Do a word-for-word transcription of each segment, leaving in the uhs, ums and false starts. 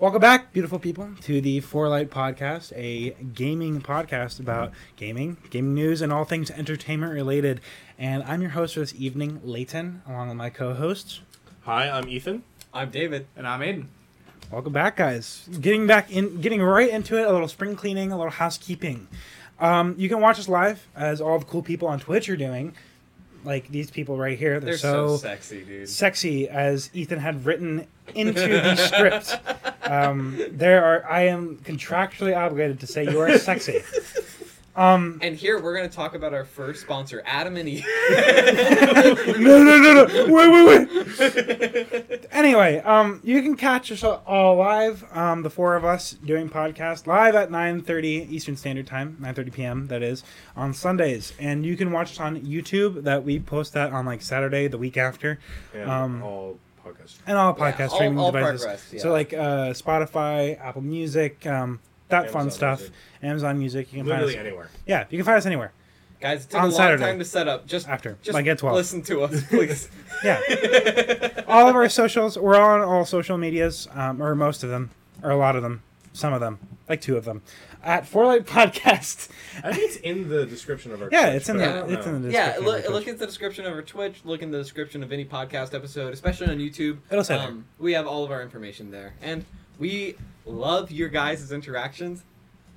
Welcome back, beautiful people, to the For Light Podcast, a gaming podcast about gaming, gaming news, and all things entertainment related. And I'm your host for this evening, Layton, along with my co-hosts. Hi, I'm Ethan. I'm David. And I'm Aiden. Welcome back, guys. Getting back in, getting right into it, a little spring cleaning, a little housekeeping. Um, you can watch us live, as all the cool people on Twitch are doing. Like these people right here, they're, they're so, so sexy, dude. Sexy, as Ethan had written into the script. Um, there are. I am contractually obligated to say you are sexy. Um, and here we're going to talk about our first sponsor, Adam and Eve. no, no, no, no. Wait, wait, wait. Anyway, um, you can catch us all live, um, the four of us doing podcast live at nine thirty Eastern Standard Time, nine thirty p.m., that is, on Sundays. And you can watch us on YouTube. That we post that on, like, Saturday, the week after. And um, all podcast. And all podcast yeah, all, streaming all devices. Progress, yeah. So, like, uh, Spotify, Apple Music, um... that Amazon fun stuff, music. Amazon Music. You can literally find us anywhere. Yeah, you can find us anywhere. Guys, it took on a long Saturday, time to set up. Just after, just like at twelve. Listen to us, please. Yeah, all of our socials. We're on all social medias, um, or most of them, or a lot of them, some of them, like two of them, at For Light Podcast. I think it's in the description of our. Yeah, Twitch, it's in the it's in the description. Yeah, look, look at the description of our Twitch. Look in the description of any podcast episode, especially on YouTube. It'll say um, there. We have all of our information there, and we love your guys' interactions.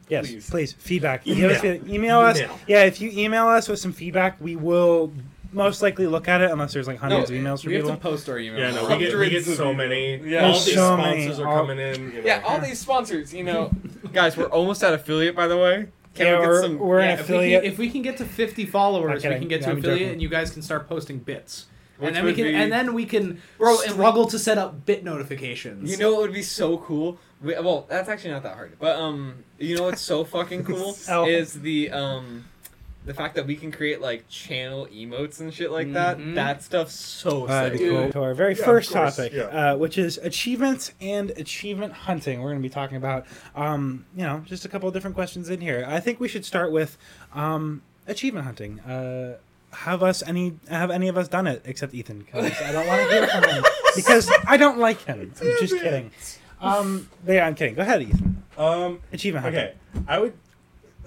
Yes, please. please. Feedback. Email, email us. Feedback. Email us. Email. Yeah, if you email us with some feedback, we will most likely look at it, unless there's like hundreds no, of emails from people. We have to post our emails. Yeah, no, we get, we get so many. Yeah. All these so sponsors many. are all, coming in. You know. Yeah, all these sponsors, you know. Guys, we're almost at affiliate, by the way. Can yeah, we get some, we're yeah, an affiliate. If we, can, if we can get to fifty followers, we can get yeah, to affiliate, and you guys can start posting bits. Which and then we can, be... and then we can Bro, struggle we... to set up bit notifications. You know what would be so cool? We, well, that's actually not that hard. But um, you know what's so fucking cool oh. is the um, the fact that we can create like channel emotes and shit like that. Mm-hmm. That stuff's so exciting. Uh, cool. To our very yeah, first topic, yeah. uh, which is achievements and achievement hunting. We're going to be talking about um, you know, just a couple of different questions in here. I think we should start with um, achievement hunting. Uh. Have us any? Have any of us done it except Ethan? Because I don't want to hear from him because I don't like him. I'm just kidding. Um, yeah, I'm kidding. Go ahead, Ethan. Um, achievement. Okay, hunting. I would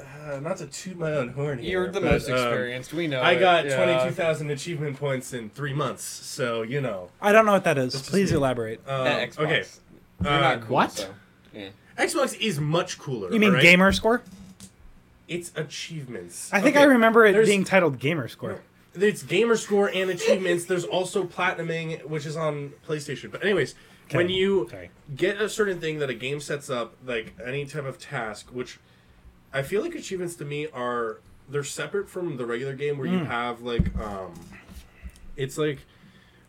uh, not to toot my own horn here. You're the but, most experienced. Um, we know. I it. got yeah. twenty-two thousand achievement points in three months. So you know. I don't know what that is. That's Please elaborate. Uh, that Xbox. Okay. You're uh, not cool, what? So. Yeah. Xbox is much cooler. You mean right? Gamer Score? It's achievements. I think okay. I remember it There's, being titled Gamer Score. It's Gamer Score and achievements. There's also platinuming, which is on PlayStation. But anyways, okay. when you Sorry. get a certain thing that a game sets up, like any type of task, which I feel like achievements to me are, they're separate from the regular game where mm. you have like, um, it's like,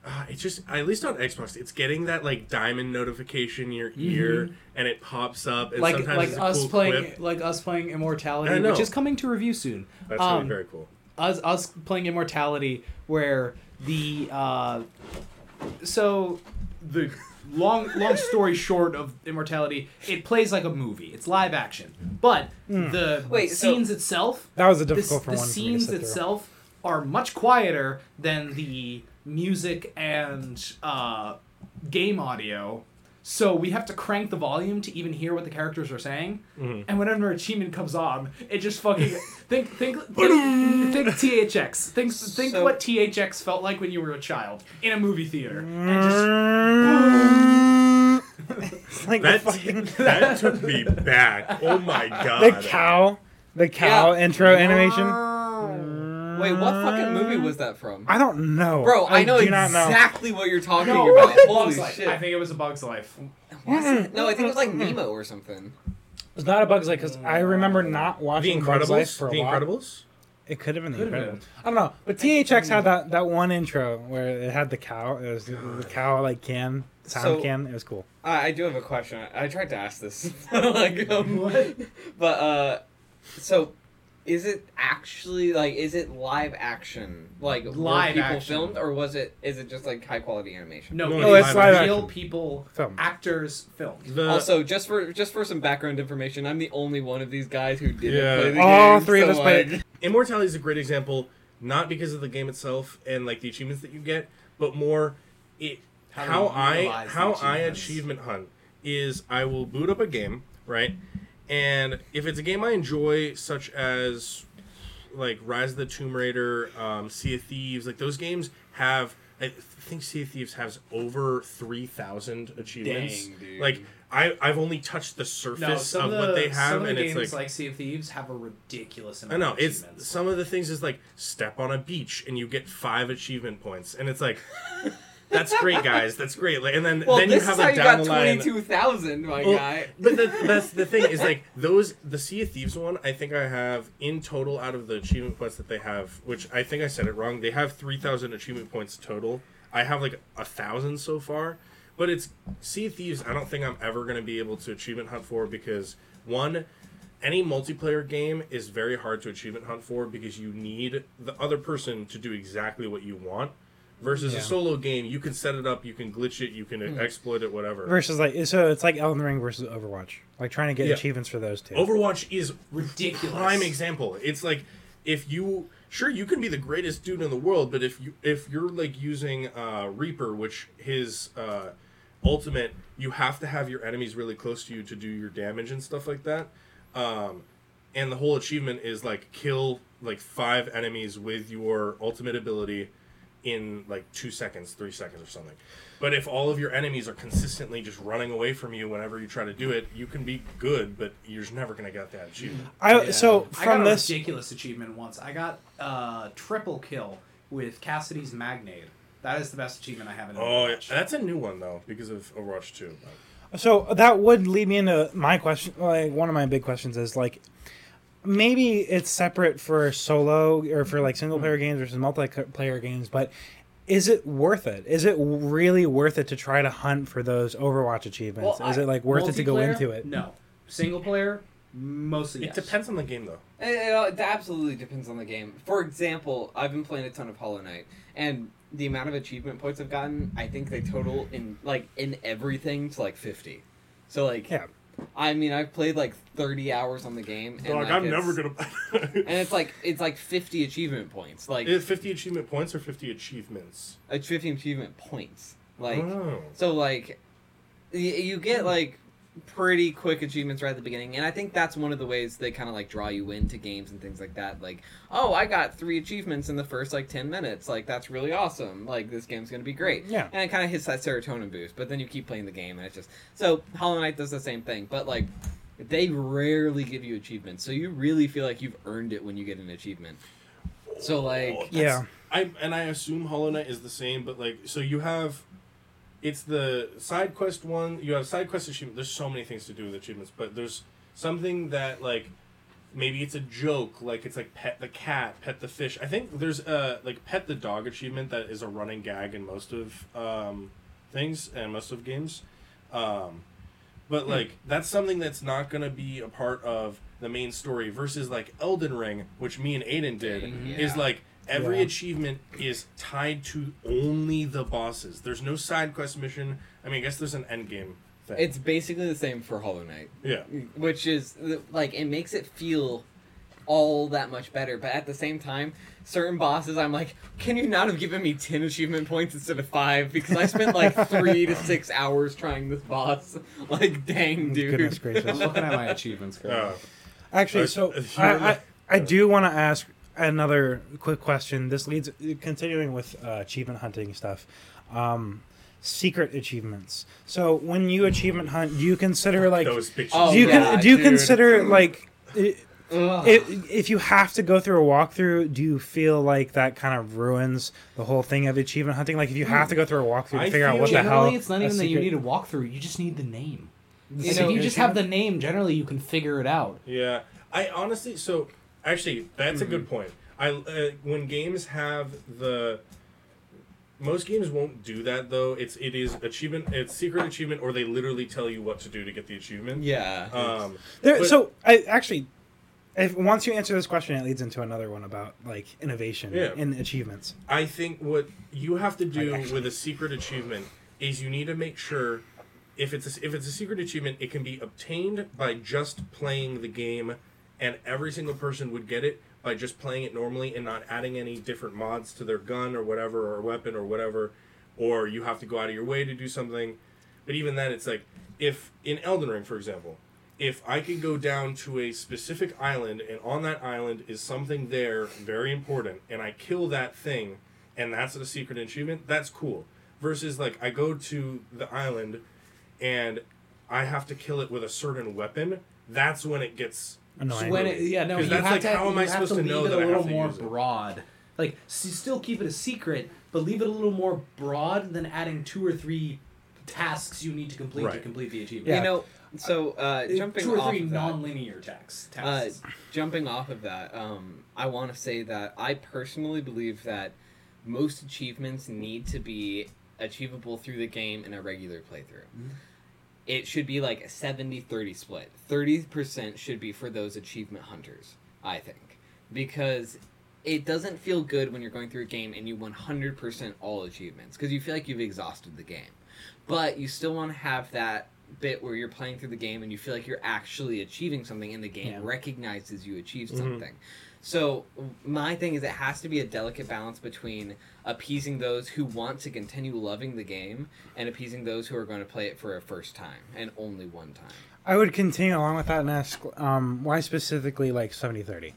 uh, it's just, at least on Xbox, it's getting that like diamond notification in your mm-hmm. ear, and it pops up. And like sometimes like it's a us cool playing quip. like us playing Immortality, which is coming to review soon. That's um, gonna be very cool. Us us playing Immortality, where the uh, so the long long story short of Immortality, it plays like a movie. It's live action, but mm. the Wait, scenes so itself that was a difficult the, for the one scenes itself through. are much quieter than the music and uh, game audio, so we have to crank the volume to even hear what the characters are saying. Mm-hmm. And whenever achievement comes on, it just fucking think think think, think T H X. Think think so, what T H X felt like when you were a child in a movie theater. And just it's like that, fucking... that took me back. Oh my god! The cow, the cow yeah. intro animation. Uh... Wait, what fucking movie was that from? I don't know. Bro, I, I know exactly know. what you're talking no, about. Holy shit. I think it was A Bug's Life. Was it? No, I think it was like Nemo or something. It's not A Bug's Life, because I remember not watching The Incredibles? Bug's Life for a while. The Incredibles? It could have been The Incredibles. Been. I don't know. But T H X had that, that one intro where it had the cow. It was the cow, like, can, sound so, can. It was cool. I, I do have a question. I, I tried to ask this. like, um, what? But, uh, so... Is it actually, like, is it live action? Like, live people action. filmed, or was it, is it just, like, high-quality animation? No, no it's, it's live real action. people, film. actors filmed. The... Also, just for just for some background information, I'm the only one of these guys who didn't yeah. play the game. All three so of us played it. Immortality is a great example, not because of the game itself and, like, the achievements that you get, but more it how, how I how I achievement hunt is I will boot up a game, right? And if it's a game I enjoy, such as like Rise of the Tomb Raider, um, Sea of Thieves, like those games have, I think Sea of Thieves has over three thousand achievements. Dang, dude. Like, I, I've only touched the surface no, of, of the, what they have. Some of the and games it's like, like Sea of Thieves have a ridiculous amount I know, of it's, achievements. Some of the things is like, step on a beach and you get five achievement points. And it's like... That's great, guys. That's great. Like, and then, well, then you have like down the line. Well, this is how you got twenty-two thousand, my well, guy. But the, that's the thing is like those the Sea of Thieves one. I think I have in total out of the achievement points that they have, which I think I said it wrong. They have three thousand achievement points total. I have like a thousand so far, but it's Sea of Thieves. I don't think I'm ever going to be able to achievement hunt for because one. Any multiplayer game is very hard to achievement hunt for because you need the other person to do exactly what you want. Versus yeah. a solo game, you can set it up, you can glitch it, you can mm. exploit it, whatever. Versus like, so it's like Elden Ring versus Overwatch. Like trying to get yeah. achievements for those two. Overwatch is ridiculous. Prime example. It's like if you sure you can be the greatest dude in the world, but if you if you're like using uh, Reaper, which his uh, ultimate, you have to have your enemies really close to you to do your damage and stuff like that. Um, and the whole achievement is like kill like five enemies with your ultimate ability. In like two seconds, three seconds or something. But if all of your enemies are consistently just running away from you whenever you try to do it, you can be good, but you're just never going to get that achievement. I, yeah. So from I got a this... ridiculous achievement once. I got a uh, triple kill with Cassidy's Magnade. That is the best achievement I have in Overwatch. Oh, that's a new one, though, because of Overwatch two. But... So that would lead me into my question. Like one of my big questions is like, maybe it's separate for solo or for like single player games versus multiplayer games, but is it worth it? Is it really worth it to try to hunt for those Overwatch achievements? Well, is I, it like worth it to go into it? No. Single player, mostly yes. It depends on the game though. It, it absolutely depends on the game. For example, I've been playing a ton of Hollow Knight and the amount of achievement points I've gotten, I think they total in like in everything to like fifty. So like yeah. I mean, I've played like thirty hours on the game. And, like, like, I'm never gonna. And it's like it's like fifty achievement points. Like is it fifty achievement points or fifty achievements? It's fifty achievement points. Like oh. So, like y- you get like pretty quick achievements right at the beginning, and I think that's one of the ways they kind of like draw you into games and things like that. Like, oh, I got three achievements in the first like ten minutes. Like that's really awesome. Like this game's gonna be great. Yeah. And it kind of hits that serotonin boost, but then you keep playing the game, and it's just so Hollow Knight does the same thing, but like they rarely give you achievements, so you really feel like you've earned it when you get an achievement. So like oh, yeah, I and I assume Hollow Knight is the same, but like so you have. It's the side quest one. You have side quest achievement. There's so many things to do with achievements, but there's something that like maybe it's a joke, like it's like pet the cat, pet the fish. I think there's a like pet the dog achievement that is a running gag in most of um, things and most of games, um, but like hmm. that's something that's not gonna be a part of the main story. Versus like Elden Ring, which me and Aiden did, yeah. is like. Every yeah. achievement is tied to only the bosses. There's no side quest mission. I mean, I guess there's an end game thing. It's basically the same for Hollow Knight. Yeah. Which is, like, it makes it feel all that much better. But at the same time, certain bosses, I'm like, can you not have given me ten achievement points instead of five? Because I spent, like, three to six hours trying this boss. Like, dang, dude. Goodness gracious. I'm looking at my achievements. Uh, Actually, uh, so I, I, I do want to ask... Another quick question. This leads, continuing with uh, achievement hunting stuff, um, secret achievements. So when you achievement hunt, do you consider like those pictures? Oh, do you, yeah, con- do you consider like it, it, if you have to go through a walkthrough? Do you feel like that kind of ruins the whole thing of achievement hunting? Like if you have to go through a walkthrough to I figure out what the hell. It's not even that you need a walkthrough. You just need the name. You know, if you just have the name, generally you can figure it out. Yeah, I honestly so. Actually, that's a good point. I uh, when games have the most games won't do that though. It's it is achievement. It's secret achievement, or they literally tell you what to do to get the achievement. Yeah. Um. There. But, so I actually, if once you answer this question, it leads into another one about like innovation yeah. in achievements. I think what you have to do like, actually, with a secret achievement is you need to make sure if it's a, if it's a secret achievement, it can be obtained by just playing the game. And every single person would get it by just playing it normally and not adding any different mods to their gun or whatever, or weapon or whatever, or you have to go out of your way to do something. But even then, it's like, if in Elden Ring, for example, if I could go down to a specific island and on that island is something there very important and I kill that thing and that's a secret achievement, that's cool. Versus, like, I go to the island and I have to kill it with a certain weapon, that's when it gets annoying. When it, yeah, no, you that's have like, to, how am I supposed to, to know that I have to use it? You have to leave it a little more broad. Like, so still keep it a secret, but leave it a little more broad than adding two or three tasks you need to complete right. to complete the achievement. Yeah. You know, so uh, jumping two or off three of non-linear tasks. Uh, jumping off of that, um, I want to say that I personally believe that most achievements need to be achievable through the game in a regular playthrough. Mm-hmm. It should be like a seventy thirty split. thirty percent should be for those achievement hunters, I think. Because it doesn't feel good when you're going through a game and you one hundred percent all achievements. Because you feel like you've exhausted the game. But you still want to have that bit where you're playing through the game and you feel like you're actually achieving something and the game yeah. recognizes you achieved mm-hmm. something. So my thing is it has to be a delicate balance between appeasing those who want to continue loving the game and appeasing those who are going to play it for a first time and only one time. I would continue along with that and ask, um, why specifically like seventy thirty?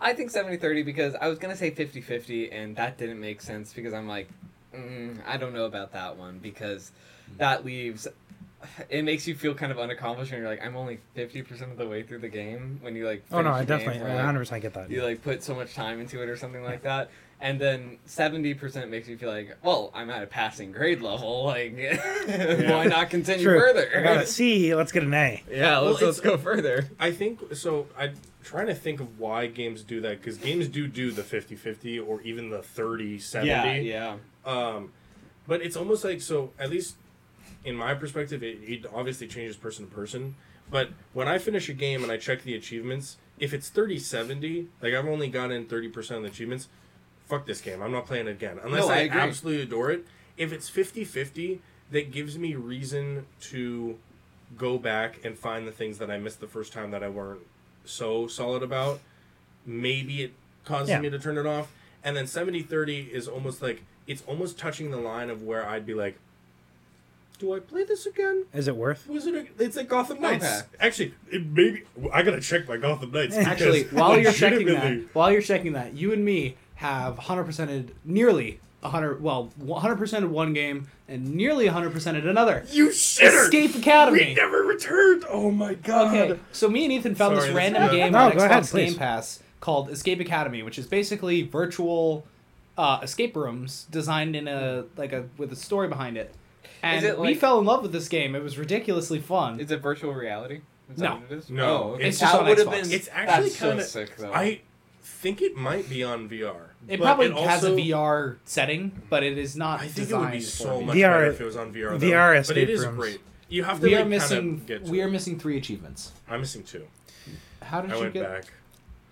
I think seventy thirty because I was going to say fifty fifty and that didn't make sense because I'm like, mm, I don't know about that one because that leaves... It makes you feel kind of unaccomplished when you're like, I'm only fifty percent of the way through the game when you like... Oh, no, I definitely, I one hundred percent get that. You like put so much time into it or something like that. And then seventy percent makes you feel like, well, I'm at a passing grade level. Like, yeah. why not continue True. further? I got a C, let's get an A. Yeah, let's, well, let's go further. I think, so I'm trying to think of why games do that, because games do do the fifty-fifty or even the thirty-seventy. Yeah, yeah. Um, but it's almost like, so at least... In my perspective, it, it obviously changes person to person, but when I finish a game and I check the achievements, if it's thirty seventy, like I've only gotten thirty percent of the achievements, fuck this game, I'm not playing it again. Unless no, I, I absolutely adore it. If it's fifty fifty, that gives me reason to go back and find the things that I missed the first time that I weren't so solid about. Maybe it causes yeah. me to turn it off. And then seventy thirty is almost like, it's almost touching the line of where I'd be like, do I play this again? Is it worth? Was it? A, it's like Gotham Knights. Okay. Actually, it maybe I gotta check my Gotham Knights. Actually, while you're checking that, while you're checking that, you and me have one hundred percented nearly one hundred. Well, one hundred percent of one game and nearly one hundred percent of another. You shitter! Escape Academy. We never returned. Oh my god. Okay, so me and Ethan found Sorry, this random uh, game no, on Xbox ahead, Game Pass called Escape Academy, which is basically virtual uh, escape rooms designed in a like a with a story behind it. And like, we fell in love with this game. It was ridiculously fun. Is it virtual reality? Is no. That what it is? No. Oh, okay. It's just on Xbox. Been, it's actually kind of... So sick, though. I think it might be on V R. It probably it has also, a V R setting, but it is not I think designed it would be so much V R, better if it was on V R, though. V R escape but it is rooms. Great. You have to we like, are missing, get to We it. are missing three achievements. I'm missing two. How did I you went get... back.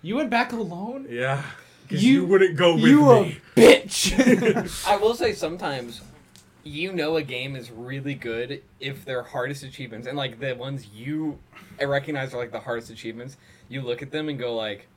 You went back alone? Yeah. Because you, you wouldn't go with you me. You a bitch! I will say sometimes... You know a game is really good if their hardest achievements, and like the ones you recognize are like the hardest achievements, you look at them and go like,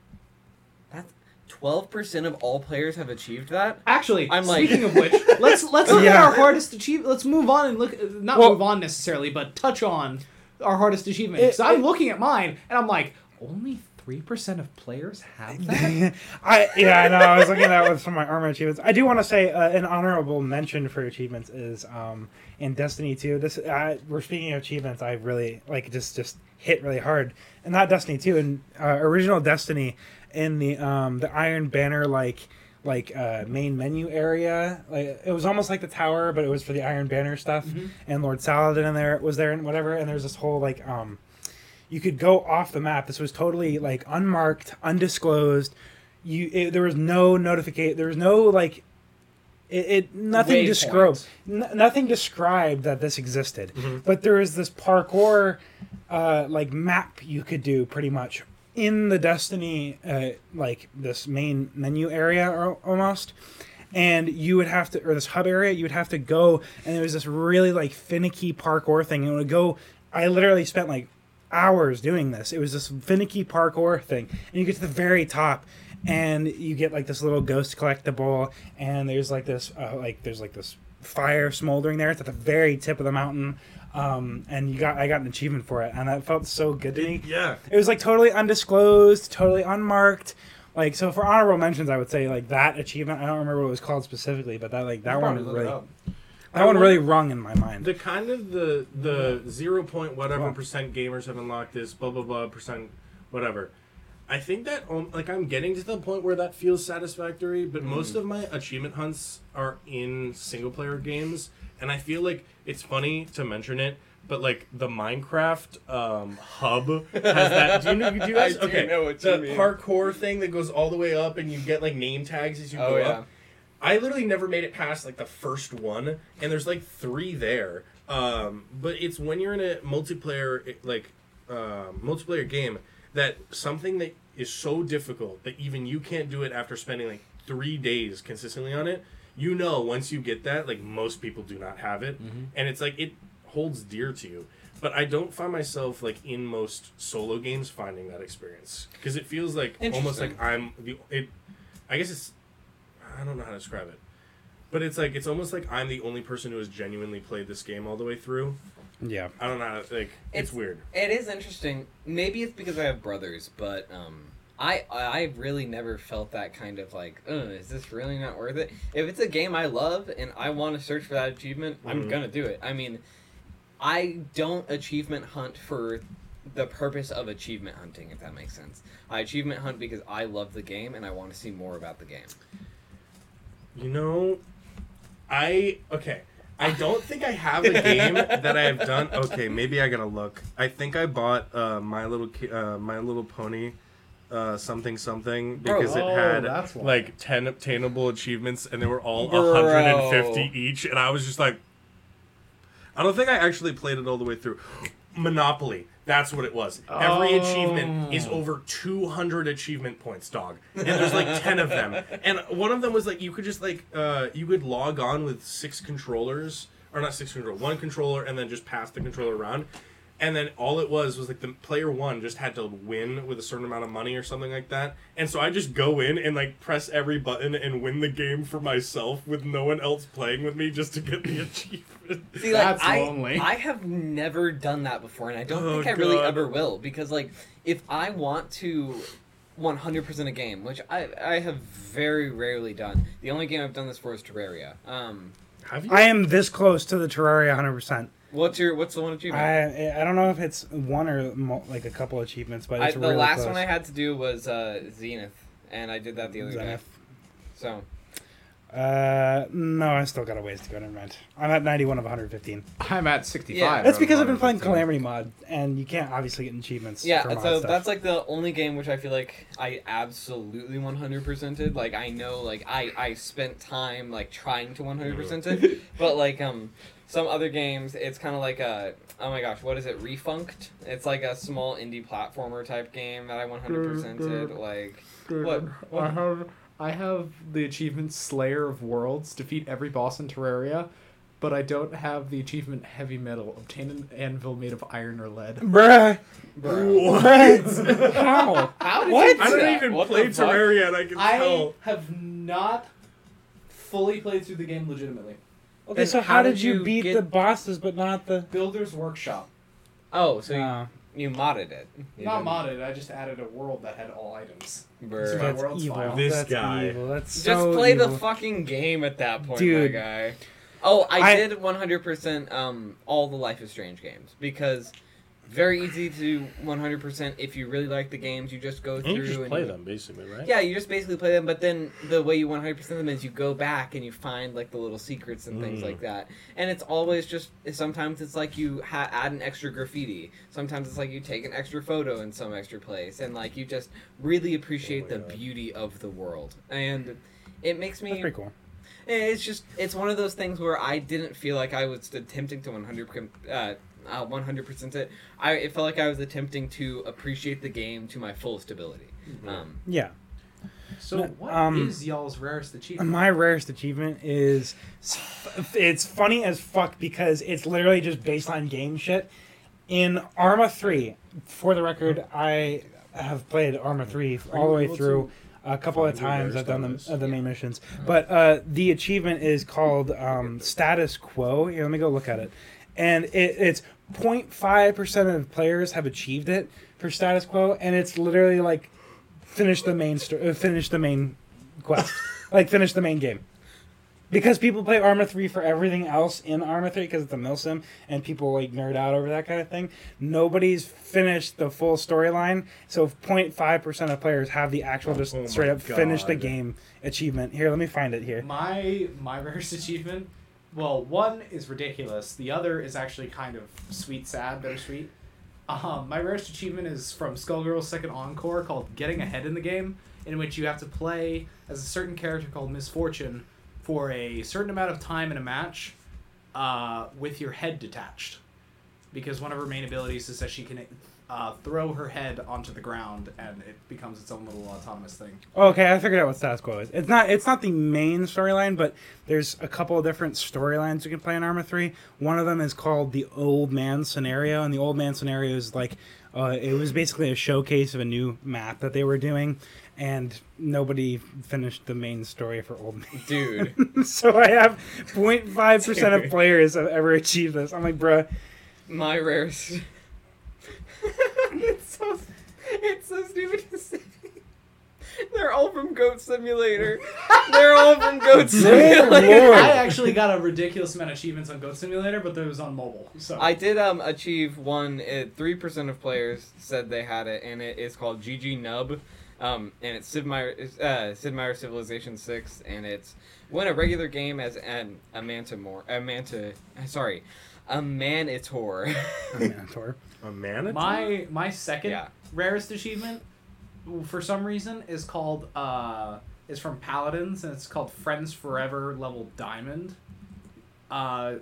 that's twelve percent of all players have achieved that? Actually, I'm speaking like, of which, let's let's look yeah. at our hardest achievement. Let's move on and look, not well, move on necessarily, but touch on our hardest achievement. Because I'm it, looking at mine, and I'm like, only three percent of players have that? I, yeah, I know. I was looking at that with some of my Arma achievements. I do want to say uh, an honorable mention for achievements is um, in Destiny two. This uh, we're speaking of achievements I really, like, just, just hit really hard. And not Destiny two, in uh, original Destiny, in the um, the Iron Banner, like, like uh, main menu area. Like, it was almost like the tower, but it was for the Iron Banner stuff. Mm-hmm. And Lord Saladin in there was there and whatever. And there's this whole, like... Um, You could go off the map. This was totally like unmarked, undisclosed. You it, there was no notification. There was no like it. it nothing described. N- nothing described that this existed. Mm-hmm. But there was this parkour, uh, like map you could do pretty much in the Destiny, uh, like this main menu area or, almost. And you would have to, or this hub area, you would have to go. And there was this really like finicky parkour thing. And it would go. I literally spent like. hours doing this. It was this finicky parkour thing, and you get to the very top and you get like this little ghost collectible, and there's like this uh, like there's like this fire smoldering there. It's at the very tip of the mountain. Um, and you got I got an achievement for it, and that felt so good to me. Yeah. It was, like, totally undisclosed, totally unmarked. Like, so for honorable mentions, I would say, like, that achievement, I don't remember what it was called specifically, but that, like, that one really, that I one really rung in my mind. The kind of the, the zero point whatever well, percent gamers have unlocked this, blah, blah, blah, percent whatever. I think that, um, like, I'm getting to the point where that feels satisfactory, but mm. most of my achievement hunts are in single-player games, and I feel like it's funny to mention it, but, like, the Minecraft um, hub has that. Do you know, do you guys, I okay, do know what you the mean. Parkour thing that goes all the way up, and you get, like, name tags as you oh, go yeah. up. I literally never made it past, like, the first one, and there's, like, three there. Um, but it's when you're in a multiplayer, like, uh, multiplayer game that something that is so difficult that even you can't do it after spending, like, three days consistently on it, you know once you get that, like, most people do not have it. Mm-hmm. And it's, like, it holds dear to you. But I don't find myself, like, in most solo games finding that experience. Because it feels like almost like I'm... the it. I guess it's... I don't know how to describe it. But it's, like, it's almost like I'm the only person who has genuinely played this game all the way through. Yeah. I don't know how to, like, it's, it's weird. It is interesting. Maybe it's because I have brothers, but... um. I I really never felt that kind of like, ugh, is this really not worth it? If it's a game I love and I want to search for that achievement, mm-hmm. I'm going to do it. I mean, I don't achievement hunt for the purpose of achievement hunting, if that makes sense. I achievement hunt because I love the game and I want to see more about the game. You know, I... Okay. I don't think I have a game that I have done... Okay, maybe I gotta look. I think I bought uh, My Little uh, My Little Pony... Uh, something something because Bro, it had oh, like ten obtainable achievements and they were all Bro. one hundred fifty each, and I was just like, I don't think I actually played it all the way through. Monopoly, that's what it was. Oh. Every achievement is over two hundred achievement points, dog, and there's like ten of them, and one of them was like you could just like uh, you could log on with six controllers or not six controllers, one controller, and then just pass the controller around. And then all it was was, like, the player one just had to win with a certain amount of money or something like that. And so I just go in and, like, press every button and win the game for myself with no one else playing with me just to get the achievement. See, like, That's I, lonely. I have never done that before, and I don't oh, think I God. really ever will. Because, like, if I want to one hundred percent a game, which I, I have very rarely done. The only game I've done this for is Terraria. Um, have you? I am this close to the Terraria one hundred percent. What's your What's the one achievement? I I don't know if it's one or mo- like a couple achievements, but it's I, the really last close. One I had to do was uh, Zenith, and I did that the other Zenith. day. So, uh, no, I still got a ways to go. Never mind. I'm at ninety-one of one hundred fifteen. I'm at sixty-five. Yeah. That's because I've been playing Calamity Mod, and you can't obviously get achievements. Yeah, for mod so stuff. That's like the only game which I feel like I absolutely one hundred percented. Like I know, like I I spent time like trying to one hundred percent it, but like um. Some other games, it's kind of like a, oh my gosh, what is it, Refunked? It's like a small indie platformer type game that I one hundred percented, like, Dude, what? what? I, have, I have the achievement Slayer of Worlds, defeat every boss in Terraria, but I don't have the achievement Heavy Metal, obtain an anvil made of iron or lead. Bruh! Bruh. What? How? How did what? you do I don't that? even what play Terraria, and I can I tell. I have not fully played through the game legitimately. Okay, and so how, how did you, you beat get... the bosses but not the... Builder's Workshop. Oh, so uh, you, you modded it. You not didn't... modded, I just added a world that had all items. Burr. So my world's file. This That's guy. Evil. That's so just play evil. the fucking game at that point, Dude. my guy. Oh, I, I... did one hundred percent um, all the Life is Strange games, because... Very easy to one hundred percent if you really like the games. You just go and through you just and play you, them, basically, right? Yeah, you just basically play them, but then the way you one hundred percent them is you go back and you find, like, the little secrets and mm. things like that. And it's always just, sometimes it's like you ha- add an extra graffiti. Sometimes it's like you take an extra photo in some extra place. And, like, you just really appreciate oh my the God. beauty of the world. And it makes me... That's pretty cool. It's just, it's one of those things where I didn't feel like I was attempting to one hundred percent... Uh, Uh, one hundred percent it. I it felt like I was attempting to appreciate the game to my fullest ability. Mm-hmm. Um, yeah. So but, what um, is y'all's rarest achievement? My rarest achievement is it's funny as fuck because it's literally just baseline game shit. In Arma three, for the record, I have played Arma three all the way through. a couple of times. I've done the, uh, the main missions. But uh, the achievement is called um, Status Quo. Here, let me go look at it. And it, it's zero point five percent of players have achieved it for Status Quo. And it's literally like finish the main, st- finish the main quest. Like finish the main game. Because people play Arma three for everything else in Arma three because it's a milsim and people like nerd out over that kind of thing. Nobody's finished the full storyline, so zero point five percent of players have the actual just oh straight up God. finish the game achievement. Here, let me find it here. My my rarest achievement, well, one is ridiculous. The other is actually kind of sweet, sad, bittersweet. Um, my rarest achievement is from Skullgirl's second encore called Getting Ahead in the Game, in which you have to play as a certain character called Miss Fortune for a certain amount of time in a match uh, with your head detached. Because one of her main abilities is that she can uh, throw her head onto the ground and it becomes its own little autonomous thing. Okay, I figured out what Status Quo is. It's not it's not the main storyline, but there's a couple of different storylines you can play in Arma three. One of them is called the Old Man Scenario, and the Old Man Scenario is like, uh, it was basically a showcase of a new map that they were doing. And nobody finished the main story for Old Man. Dude. So I have zero point five percent Dude. of players have ever achieved this. I'm like, bruh. My rarest. it's, so, it's so stupid to say. They're all from Goat Simulator. They're all from Goat Simulator. I actually got a ridiculous amount of achievements on Goat Simulator, but that was on mobile. So I did um achieve one. It, three percent of players said they had it, and it is called G G Nub. Um, and it's Sid Meier, uh, Sid Meier's Civilization six, and it's win a regular game as an a Mantimor, a Manta, sorry, a Manitor. A Manitor. A Manitor? My, my second yeah. rarest achievement, for some reason, is called, uh, is from Paladins, and it's called Friends Forever Level Diamond. Uh,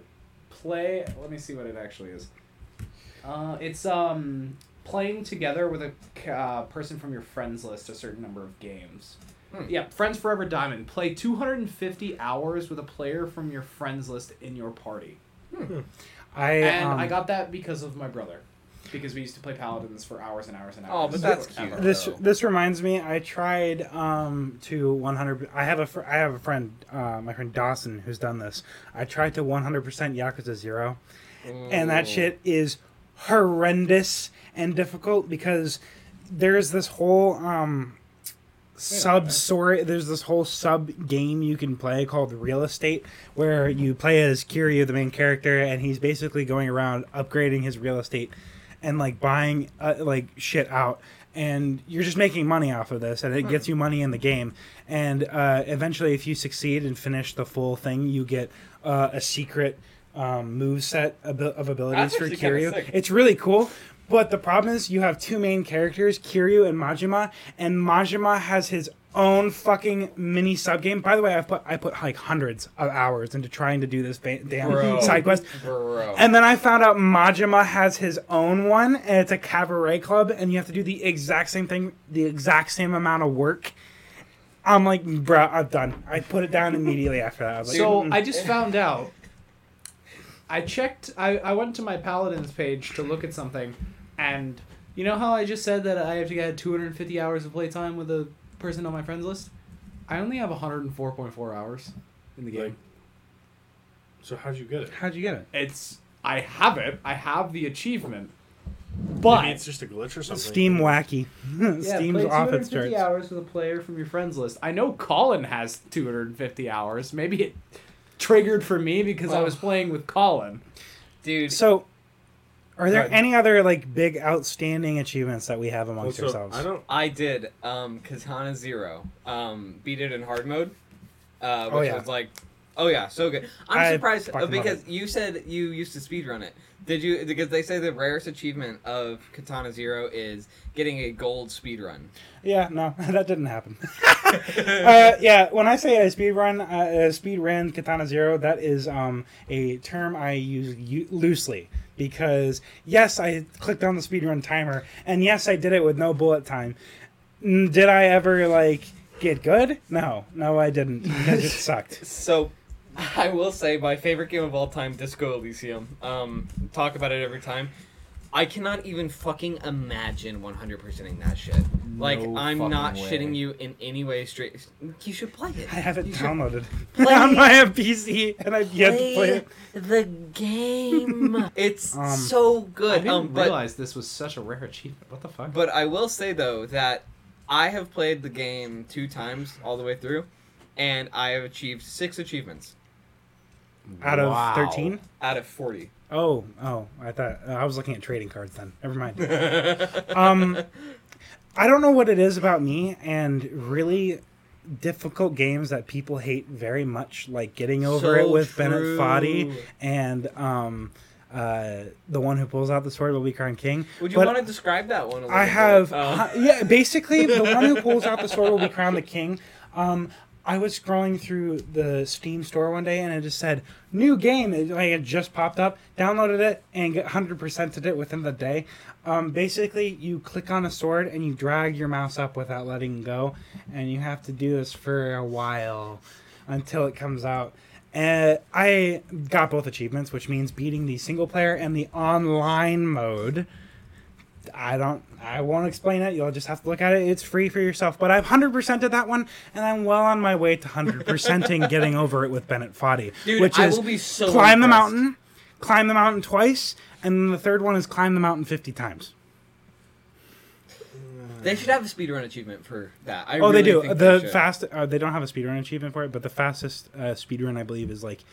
play, let me see what it actually is. Uh, it's, um... playing together with a uh, person from your friends list a certain number of games. Hmm. Yeah, Friends Forever Diamond. Play two hundred fifty hours with a player from your friends list in your party. Hmm. I And um, I got that because of my brother. Because we used to play Paladins for hours and hours and hours. Oh, but that's cute. This this reminds me, I tried um, to one hundred... I have a, fr- I have a friend, uh, my friend Dawson, who's done this. I tried to one hundred percent Yakuza Zero. Ooh. And that shit is horrendous and difficult because there's this whole um sub story there's this whole sub game you can play called Real Estate, where you play as Kiryu, the main character, and he's basically going around upgrading his real estate and like buying uh, like shit out, and you're just making money off of this, and it gets you money in the game. And uh eventually, if you succeed and finish the full thing, you get uh, a secret um move set ab- of abilities for Kiryu. It's really cool, but the problem is you have two main characters, Kiryu and Majima, and Majima has his own fucking mini subgame. By the way, I put I put like hundreds of hours into trying to do this ba- damn Bro. side quest. Bro. And then I found out Majima has his own one, and it's a cabaret club, and you have to do the exact same thing, the exact same amount of work. I'm like, bro, I'm done. I put it down immediately after that. I was like, so mm. I just found out. I checked, I, I went to my Paladins page to look at something, and you know how I just said that I have to get two hundred fifty hours of playtime with a person on my friends list? I only have one hundred four point four hours in the game. Like, so how'd you get it? How'd you get it? It's, I have it, I have the achievement, but... Maybe it's just a glitch or something. Steam wacky. Yeah, Steam's off its charts. two hundred fifty hours with a player from your friends list. I know Colin has two hundred fifty hours, maybe it... triggered for me because well, I was playing with Colin. Dude. So, are there God. any other, like, big outstanding achievements that we have amongst well, so ourselves? I don't... I did, um, Katana Zero. Um, beat it in hard mode. Uh, which oh, yeah. was like, oh yeah, so good. I'm I surprised, because you said you used to speedrun it. Did you, because they say the rarest achievement of Katana Zero is getting a gold speedrun. Yeah, no, that didn't happen. uh, yeah, when I say a speedrun, uh, a speedrun Katana Zero, that is um, a term I use u- loosely. Because, yes, I clicked on the speedrun timer, and yes, I did it with no bullet time. Did I ever, like, get good? No. No, I didn't. Because it sucked. So... I will say my favorite game of all time, Disco Elysium. Um, talk about it every time. I cannot even fucking imagine one hundred percent-ing that shit. No like, I'm not way. shitting you in any way straight. You should play it. I have it you downloaded on my P C, and I've yet to play it. The game. It's um, so good. I didn't um, but, realize this was such a rare achievement. What the fuck? But I will say, though, that I have played the game two times all the way through, and I have achieved six achievements. Out of wow. thirteen? Out of forty. Oh, oh! I thought uh, I was looking at trading cards. Then never mind. um, I don't know what it is about me and really difficult games that people hate very much, like Getting Over so It with true. Bennett Foddy and um, uh, the one who pulls out the sword will be crowned king. Would you but want to describe that one? A little I have, bit? Oh. Uh, yeah. Basically, the one who pulls out the sword will be crowned the king. Um, I was scrolling through the Steam store one day and it just said, new game. It, like, it just popped up, downloaded it, and one hundred percented it within the day. Um, basically, you click on a sword and you drag your mouse up without letting go. And you have to do this for a while until it comes out. And I got both achievements, which means beating the single player and the online mode. I don't, I won't explain it. You'll just have to look at it. It's free for yourself. But I've one hundred percented that one, and I'm well on my way to one hundred percenting Getting Over It with Bennett Foddy. Dude, which I is will be so climb impressed. the mountain, climb the mountain twice, and then the third one is climb the mountain fifty times. They should have a speedrun achievement for that. I oh, really they do. Think the they fast. Uh, they don't have a speedrun achievement for it, but the fastest uh, speedrun, I believe, is like,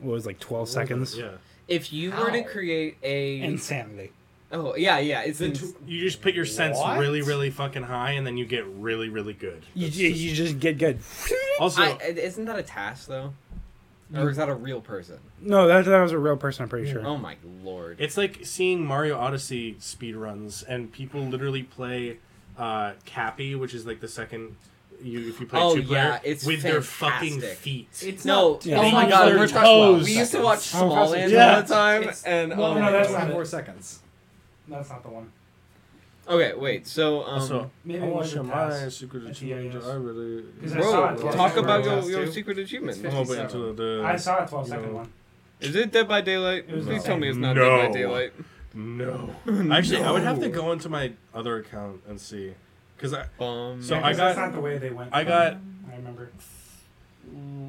what was it, like twelve seconds? Yeah. If you How? were to create a... Insanity. Oh, yeah, yeah. It's t- you just put your sense what? really, really fucking high, and then you get really, really good. You, just, you just get good. Also, I, isn't that a task, though? Or is that a real person? No, that, that was a real person, I'm pretty yeah. sure. Oh, my Lord. It's like seeing Mario Odyssey speedruns, and people literally play uh, Cappy, which is like the second... You, if you play oh, two player, yeah, it's with fantastic. Their fucking feet. It's no, not, yeah. oh my God, we're talking We used to watch Smallland yeah. all the time, it's, and... No, oh, no, that's not four seconds. That's not the one. Okay, wait. So, um, so maybe one of my secret achievement. I really bro, talk about your, your secret achievement. Into the, I saw a twelve-second one. Is it Dead by Daylight? Please tell me it's not no. Dead by Daylight. No. Actually, no. I would have to go into my other account and see, because I. Um, so yeah, I got. That's not the way they went. I got. I remember.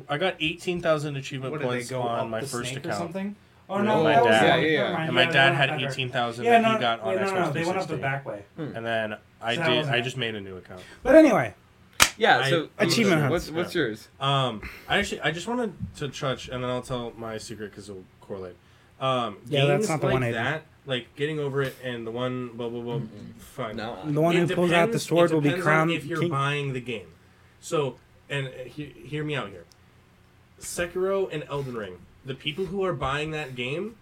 I got eighteen thousand achievement what, points go on my first account. Or something? Oh no! no my dad, was, yeah, yeah, yeah. And my dad had eighteen thousand yeah, that no, he got on yeah, Xbox no, no, no. They went up the back way. Hmm. And then I so did. I just made a new account. But anyway, yeah. I, so achievement. Hunts. What's what's yeah. yours? Um, I actually I just wanted to touch, and then I'll tell my secret because it'll correlate. Um, yeah, games that's not the like one I that, like Getting Over It, and the one blah blah blah. Mm-hmm. Fine. No, the one it who depends, pulls out the sword will be crowned. If you're king. Buying the game, so and uh, he, hear me out here. Sekiro and Elden Ring. The people who are buying that game,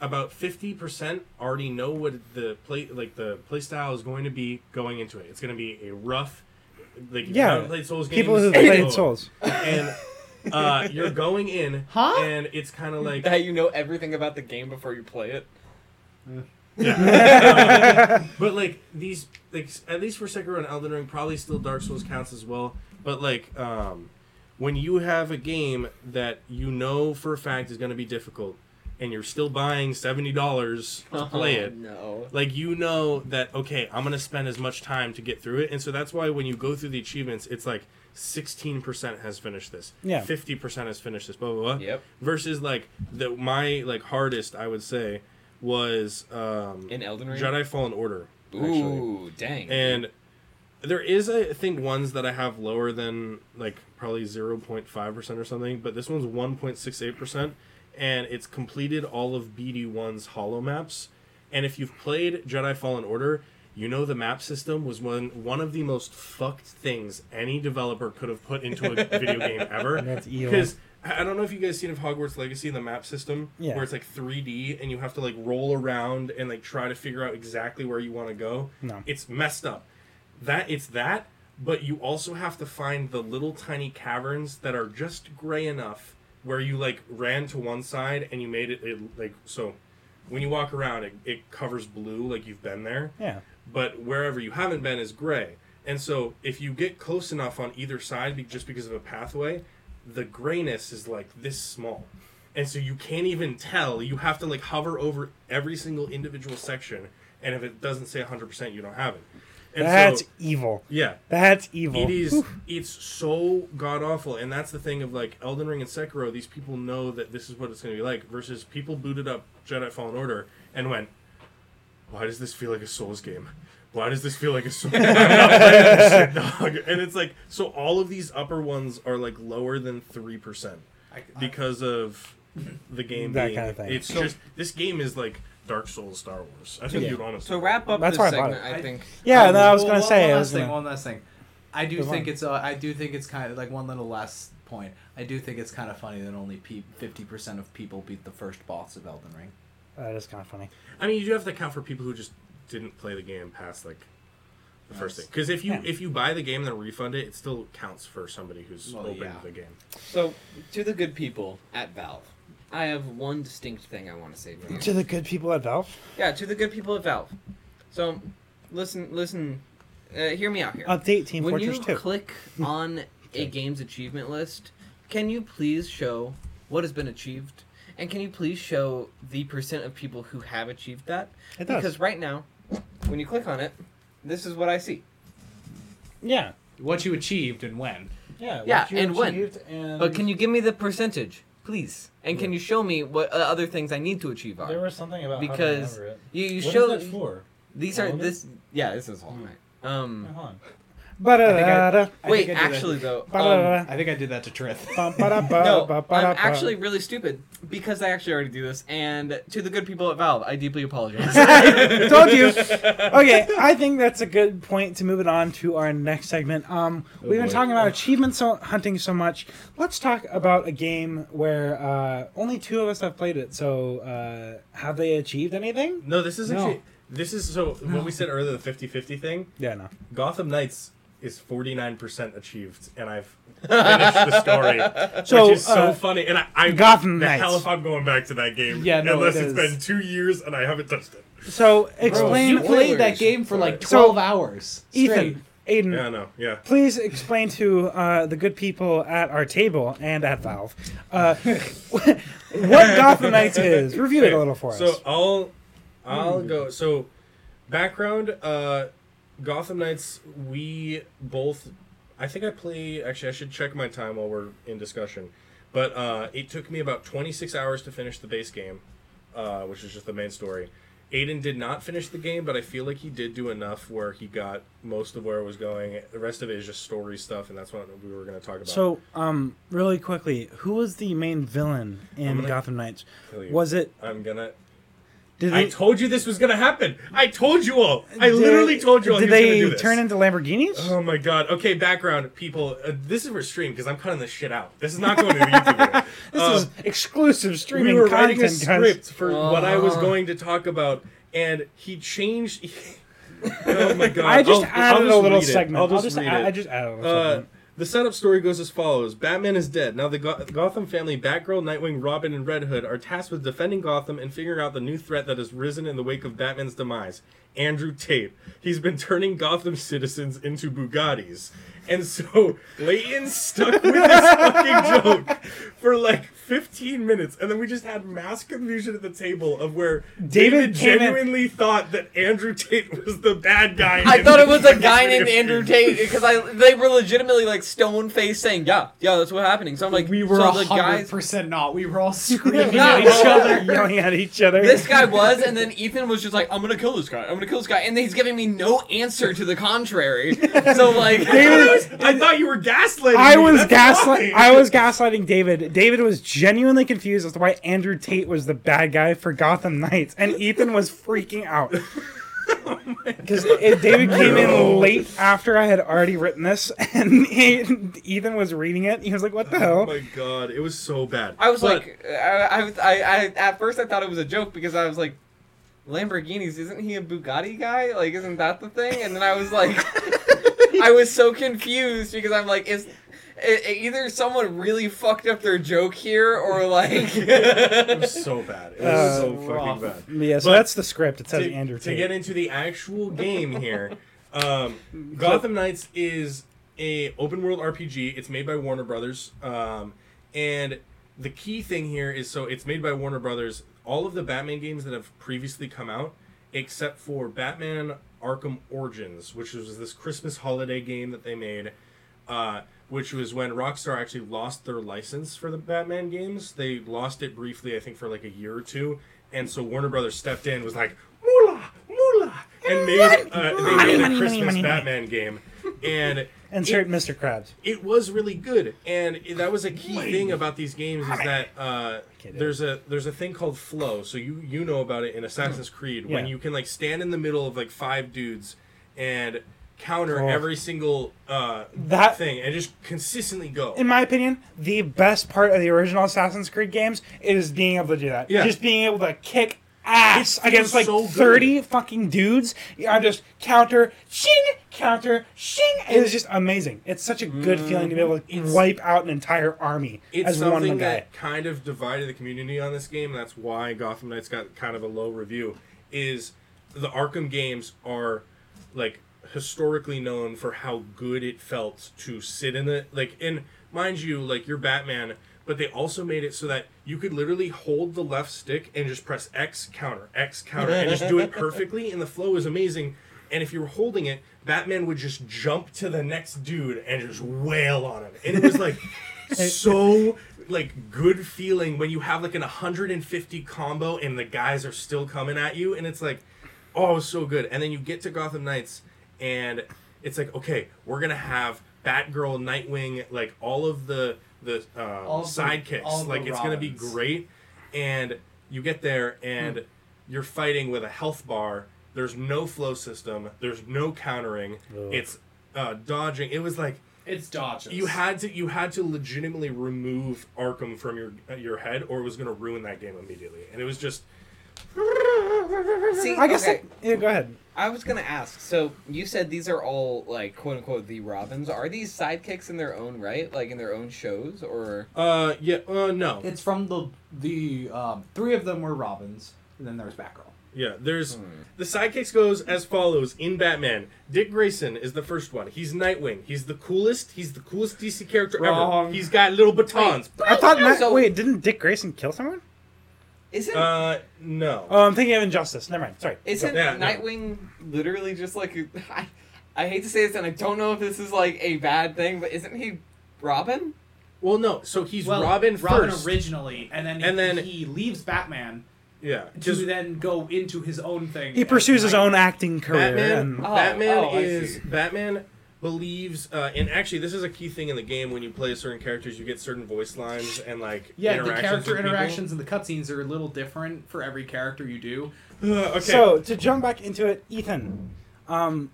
about fifty percent already know what the play like the playstyle is going to be going into it. It's going to be a rough, like yeah, you played Souls games, people who played Souls, and uh, you're going in, huh? And it's kind of like that. You know everything about the game before you play it. Yeah, um, but like these, like at least for Sekiro and Elden Ring, probably still Dark Souls counts as well. But like. Um, When you have a game that you know for a fact is going to be difficult, and you're still buying seventy dollars to play oh, it, no. like you know that, okay, I'm going to spend as much time to get through it. And so that's why when you go through the achievements, it's like sixteen percent has finished this, yeah. fifty percent has finished this, blah, blah, blah. Yep. Versus like the, my like hardest, I would say, was um, in Elden Ring? Jedi Fallen Order. Ooh, actually. Dang. And... There is, I think, ones that I have lower than, like, probably zero point five percent or something, but this one's one point six eight percent, and it's completed all of B D one's hollow maps. And if you've played Jedi Fallen Order, you know the map system was one, one of the most fucked things any developer could have put into a video game ever. That's evil. Because I don't know if you guys seen of Hogwarts Legacy, the map system, yeah. where it's, like, three D, and you have to, like, roll around and, like, try to figure out exactly where you want to go. No. It's messed up. That it's that, but you also have to find the little tiny caverns that are just gray enough where you like ran to one side and you made it, it like so when you walk around it, it covers blue like you've been there. Yeah. But wherever you haven't been is gray. And so if you get close enough on either side just because of a pathway, the grayness is like this small. And so you can't even tell. You have to like hover over every single individual section, and if it doesn't say one hundred percent, you don't have it. And that's so, evil. Yeah. That's evil. It is. Oof. It's so god-awful, and that's the thing of like Elden Ring and Sekiro, these people know that this is what it's going to be like, versus people booted up Jedi Fallen Order and went, why does this feel like a Souls game? Why does this feel like a Souls game? I'm not playing this shit, dog. And it's like, so all of these upper ones are like lower than three percent because of... the game that being, kind of thing. It's so, just this game is like Dark Souls, Star Wars. I think yeah. you'd honestly to wrap up that's this segment. I, I think. I, yeah, um, no, I was well, gonna say one last thing. Gonna... One last thing. I do Good think one. it's. Uh, I do think it's kind of like one little last point. I do think it's kind of funny that only fifty percent of people beat the first boss of Elden Ring. Uh, that is kind of funny. I mean, you do have to account for people who just didn't play the game past like the nice. first thing. Because if you yeah. if you buy the game and then refund it, it still counts for somebody who's well, opened yeah. the game. So to the good people at Valve. I have one distinct thing I want to say to you. To the good people at Valve? Yeah, to the good people at Valve. So, listen, listen, uh, hear me out here. Update Team when Fortress two. When you click on a game's achievement list, can you please show what has been achieved? And can you please show the percent of people who have achieved that? It does. Because right now, when you click on it, this is what I see. Yeah. What you achieved and when. Yeah, what yeah, you and achieved when. And... But can you give me the percentage? Please. And can you show me what uh, other things I need to achieve are? There was something about because how to remember it. You, you what show, is that for? These Hollow are... Knight? this. Yeah, this is Hollow Knight. Um, yeah, hold on. I I, wait, I actually, though... Um, I think I did that to Trith. No, I'm actually really stupid because I actually already do this. And to the good people at Valve, I deeply apologize. Told you. Okay, I think that's a good point to move it on to our next segment. Um, oh we've been boy. talking about achievement so- hunting so much. Let's talk about a game where uh, only two of us have played it. So uh, have they achieved anything? No, this is no. actually... This is... So no. when we said earlier, the fifty-fifty thing... Yeah, no. Gotham Knights... is forty-nine percent achieved, and I've finished the story, so, which is so uh, funny. And I, I Gotham the Knights. Hell if I'm going back to that game, yeah, no, unless it it's been two years and I haven't touched it. So explain. Bro, you played that game for like twelve so, hours. Ethan, straight. Aiden, yeah, no, yeah. Please explain to uh, the good people at our table and at Valve uh, what Gotham Knights is. Review it a little for so us. So I'll, I'll mm. go. So background. Uh, Gotham Knights, we both, I think I play, actually I should check my time while we're in discussion, but uh, it took me about twenty-six hours to finish the base game, uh, which is just the main story. Aiden did not finish the game, but I feel like he did do enough where he got most of where it was going. The rest of it is just story stuff, and that's what we were going to talk about. So, um, really quickly, who was the main villain in Gotham Knights? Was it... I'm going to... Did I they, told you this was going to happen. I told you all. I did, literally told you all. Did they do this. Turn into Lamborghinis? Oh, my God. Okay, background, people. Uh, this is for stream because I'm cutting this shit out. This is not going to YouTube video. This uh, is exclusive streaming content. We were content, writing a script guys. for uh, what I was going to talk about, and he changed. Oh, my God. I just I'll, added I'll just a little segment. I'll just, I'll just read add, it. I just added a little uh, segment. The setup story goes as follows. Batman is dead. Now the Go- Gotham family, Batgirl, Nightwing, Robin, and Red Hood are tasked with defending Gotham and figuring out the new threat that has risen in the wake of Batman's demise, Andrew Tate. He's been turning Gotham citizens into Bugattis. And so Layton's stuck with this fucking joke for like fifteen minutes. And then we just had mass confusion at the table of where David, David genuinely thought that Andrew Tate was the bad guy. I thought it was a guy named Andrew Tate because I they were legitimately like stone-faced saying, yeah, yeah, that's what's happening. So I'm like, we were so one hundred percent guys... not. We were all screaming yeah, at each other, yelling at each other. This guy was, and then Ethan was just like, I'm going to kill this guy. I'm going to kill this guy. And he's giving me no answer to the contrary. So like... David I thought you were gaslighting. I me. was gaslighting. I was gaslighting David. David was genuinely confused as to why Andrew Tate was the bad guy for Gotham Knights, and Ethan was freaking out because oh David came no. in late after I had already written this, and he, Ethan was reading it. He was like, "What the hell?" Oh my God, it was so bad. I was but, like, I, I, I, at first I thought it was a joke because I was like, Lamborghinis, isn't he a Bugatti guy? Like, isn't that the thing? And then I was like. I was so confused because I'm like, is it, either someone really fucked up their joke here or like... It was so bad. It was uh, so rough. fucking bad. Yeah, so but that's the script. It says Andrew Tate. To get into the actual game here, um, Gotham Knights is a open world R P G. It's made by Warner Brothers. Um, and the key thing here is, so it's made by Warner Brothers. All of the Batman games that have previously come out, except for Batman Arkham Origins, which was this Christmas holiday game that they made, uh, which was when Rockstar actually lost their license for the Batman games. They lost it briefly, I think, for like a year or two. And so Warner Brothers stepped in, was like, moolah, moolah, and made, uh, they made a Christmas Batman game. And insert Mister Krabs. It was really good, and that was a key thing about these games is that uh, there's a there's a thing called flow. So you you know about it in Assassin's Creed when yeah. you can like stand in the middle of like five dudes and counter oh. every single uh, that thing and just consistently go. In my opinion, the best part of the original Assassin's Creed games is being able to do that. Yeah. Just being able to kick ass against like so thirty good. fucking dudes. I'm just counter, shing, counter, shing. It is just amazing. It's such a good mm, feeling to be able to wipe out an entire army as one guy. It's something that kind of divided the community on this game. That's why Gotham Knights got kind of a low review. Is the Arkham games are like historically known for how good it felt to sit in the like. And mind you, like you're Batman. But they also made it so that you could literally hold the left stick and just press X, counter, X, counter, and just do it perfectly, and the flow is amazing. And if you were holding it, Batman would just jump to the next dude and just wail on him. And it was, like, so, like, good feeling when you have, like, an one hundred fifty combo and the guys are still coming at you, and it's like, oh, so good. And then you get to Gotham Knights, and it's like, okay, we're going to have Batgirl, Nightwing, like, all of the... the uh, all sidekicks, all like it's Robins. Gonna be great, and you get there and mm. you're fighting with a health bar. There's no flow system. There's no countering. Ugh. It's uh, dodging. It was like it's dodging. You had to you had to legitimately remove Arkham from your uh, your head, or it was gonna ruin that game immediately. And it was just. See, I guess. Okay. I, yeah, go ahead. I was gonna ask. So you said these are all like "quote unquote" the Robins. Are these sidekicks in their own right, like in their own shows, or? Uh, yeah. Uh, no. It's from the the um, three of them were Robins, and then there's Batgirl. Yeah, there's hmm. the sidekicks goes as follows in Batman. Dick Grayson is the first one. He's Nightwing. He's the coolest. He's the coolest D C character Wrong. ever. He's got little batons. Wait, I thought. Not, so, wait, didn't Dick Grayson kill someone? Isn't uh no? Oh, I'm thinking of Injustice. Never mind. Sorry. Isn't yeah, Nightwing no. literally just like a, I, I hate to say this, and I don't know if this is like a bad thing, but isn't he Robin? Well, no. So he's well, Robin first. Robin originally, and then and he, then he leaves Batman. Yeah. To just, then go into his own thing. He pursues his own acting career. Batman, and... oh, Batman oh, is Batman believes, uh, and actually this is a key thing in the game. When you play certain characters, you get certain voice lines and like yeah, interactions the character with interactions people. And the cutscenes are a little different for every character you do. Uh, okay. So to jump back into it, Ethan, um,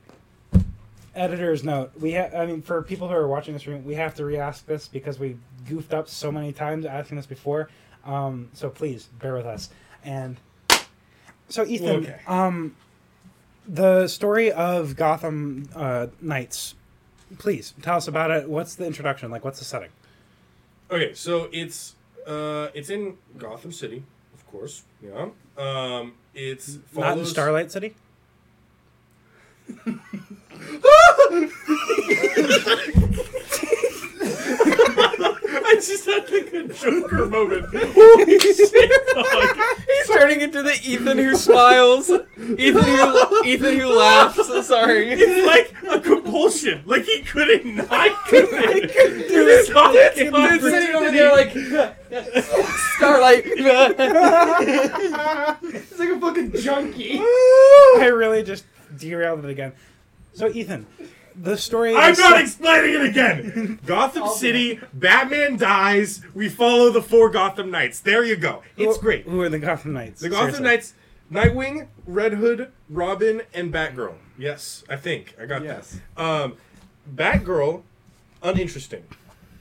editor's note: we have, I mean, for people who are watching this stream, we have to re-ask this because we goofed up so many times asking this before. Um, so please bear with us. And so Ethan, okay. um, the story of Gotham uh, Knights. Please tell us about it. What's the introduction like? What's the setting? Okay, so it's uh, it's in Gotham City, of course. Yeah, um, it's follows... not in Starlight City. I just had like a Joker moment. Holy shit! He's turning into the Ethan who smiles, Ethan who Ethan who laughs. Sorry, it's like a compulsion. Like he couldn't not do it. It's sitting over there like Starlight. It's like a fucking junkie. I really just derailed it again. So Ethan. The story I'm not set. explaining it again. Gotham All City, right. Batman dies, we follow the four Gotham Knights. There you go. It's who, great. Who are the Gotham Knights? The Gotham Seriously. Knights, Nightwing, Red Hood, Robin, and Batgirl. Yes, I think. I got yes. that. Um, Batgirl, uninteresting.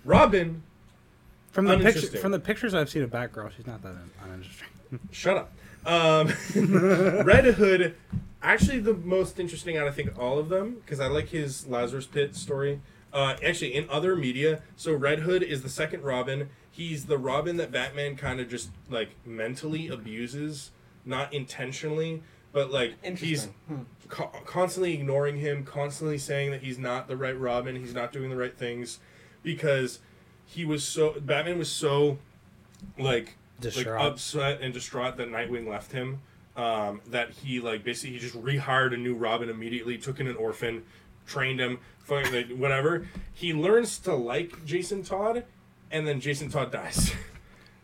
Robin, from the uninteresting. Picture, from the pictures I've seen of Batgirl, she's not that uninteresting. Shut up. Um, Red Hood... Actually, the most interesting out of, I think, all of them, because I like his Lazarus Pit story. Uh, actually, in other media, so Red Hood is the second Robin. He's the Robin that Batman kind of just, like, mentally abuses, not intentionally, but, like, he's hmm. co- constantly ignoring him, constantly saying that he's not the right Robin, he's not doing the right things, because he was so... Batman was so like, like upset and distraught that Nightwing left him, um, that he, like, basically he just rehired a new Robin immediately, took in an orphan, trained him, fucking, like, whatever. He learns to like Jason Todd, and then Jason Todd dies.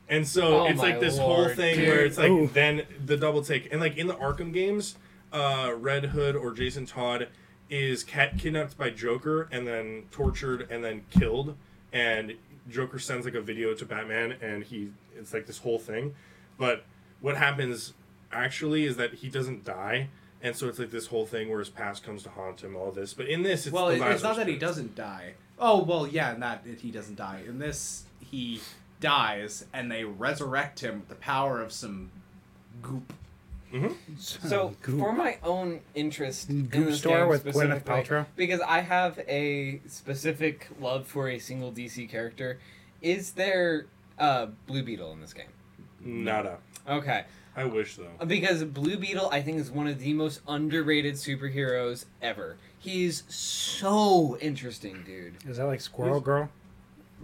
And so oh it's like this Lord, whole thing dude. where it's like Ooh. then the double take. And like in the Arkham games, uh, Red Hood or Jason Todd is cat kidnapped by Joker and then tortured and then killed. And Joker sends like a video to Batman and he it's like this whole thing. But what happens actually is that he doesn't die. And so it's like this whole thing where his past comes to haunt him, all this. But in this, it's Well, it, it's not that he doesn't die. Oh, well, yeah, not that he doesn't die. In this, he dies and they resurrect him with the power of some goop. Mm-hmm. So goop. For my own interest in goop this store game with Gwyneth Paltrow, because I have a specific love for a single D C character, is there uh, Blue Beetle in this game? Nada. Okay. I wish though. Because Blue Beetle, I think, is one of the most underrated superheroes ever. He's so interesting, dude. Is that like Squirrel Who's... Girl?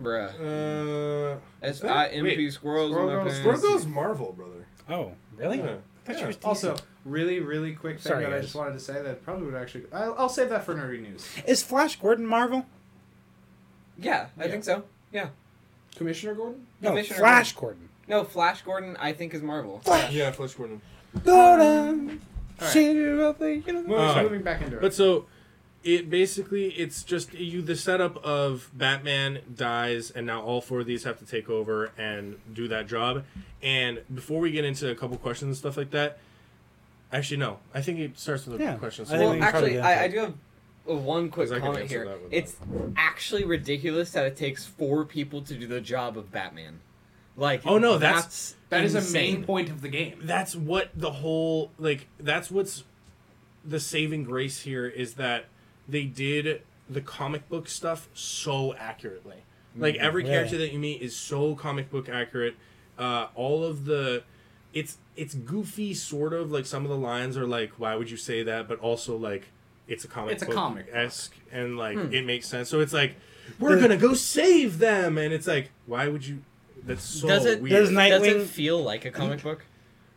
Bruh. Uh, S I M P squirrels. Squirrel Girl's Marvel, brother. Oh, really? Yeah. Yeah. Also, really, really quick thing Sorry, that guys. I just wanted to say that probably would actually. I'll, I'll save that for nerdy news. Is Flash Gordon Marvel? Yeah, I yeah. think so. Yeah. Commissioner Gordon? No, Commissioner Flash Gordon. Gordon. No, Flash Gordon, I think, is Marvel. Flash. Yeah, Flash Gordon. Gordon! Right. Up the, you know, well, so moving back into it. But so. It basically, it's just you. The setup of Batman dies, and now all four of these have to take over and do that job. And before we get into a couple questions and stuff like that, actually, no. I think it starts with a yeah. question. So well, we actually, I, I do have one quick comment here. It's that. actually ridiculous that it takes four people to do the job of Batman. Like, oh no, that's, that's that is a main point of the game. That's what the whole, like, that's what's the saving grace here is that they did the comic book stuff so accurately. Like, every character that you meet is so comic book accurate. Uh, all of the... It's it's goofy, sort of. Like, some of the lines are like, why would you say that? But also, like, it's a comic it's book. It's a comic-esque. And, like, hmm. it makes sense. So it's like, we're going to go save them! And it's like, why would you... That's so does it, weird. Does Nightwing does it feel like a comic book?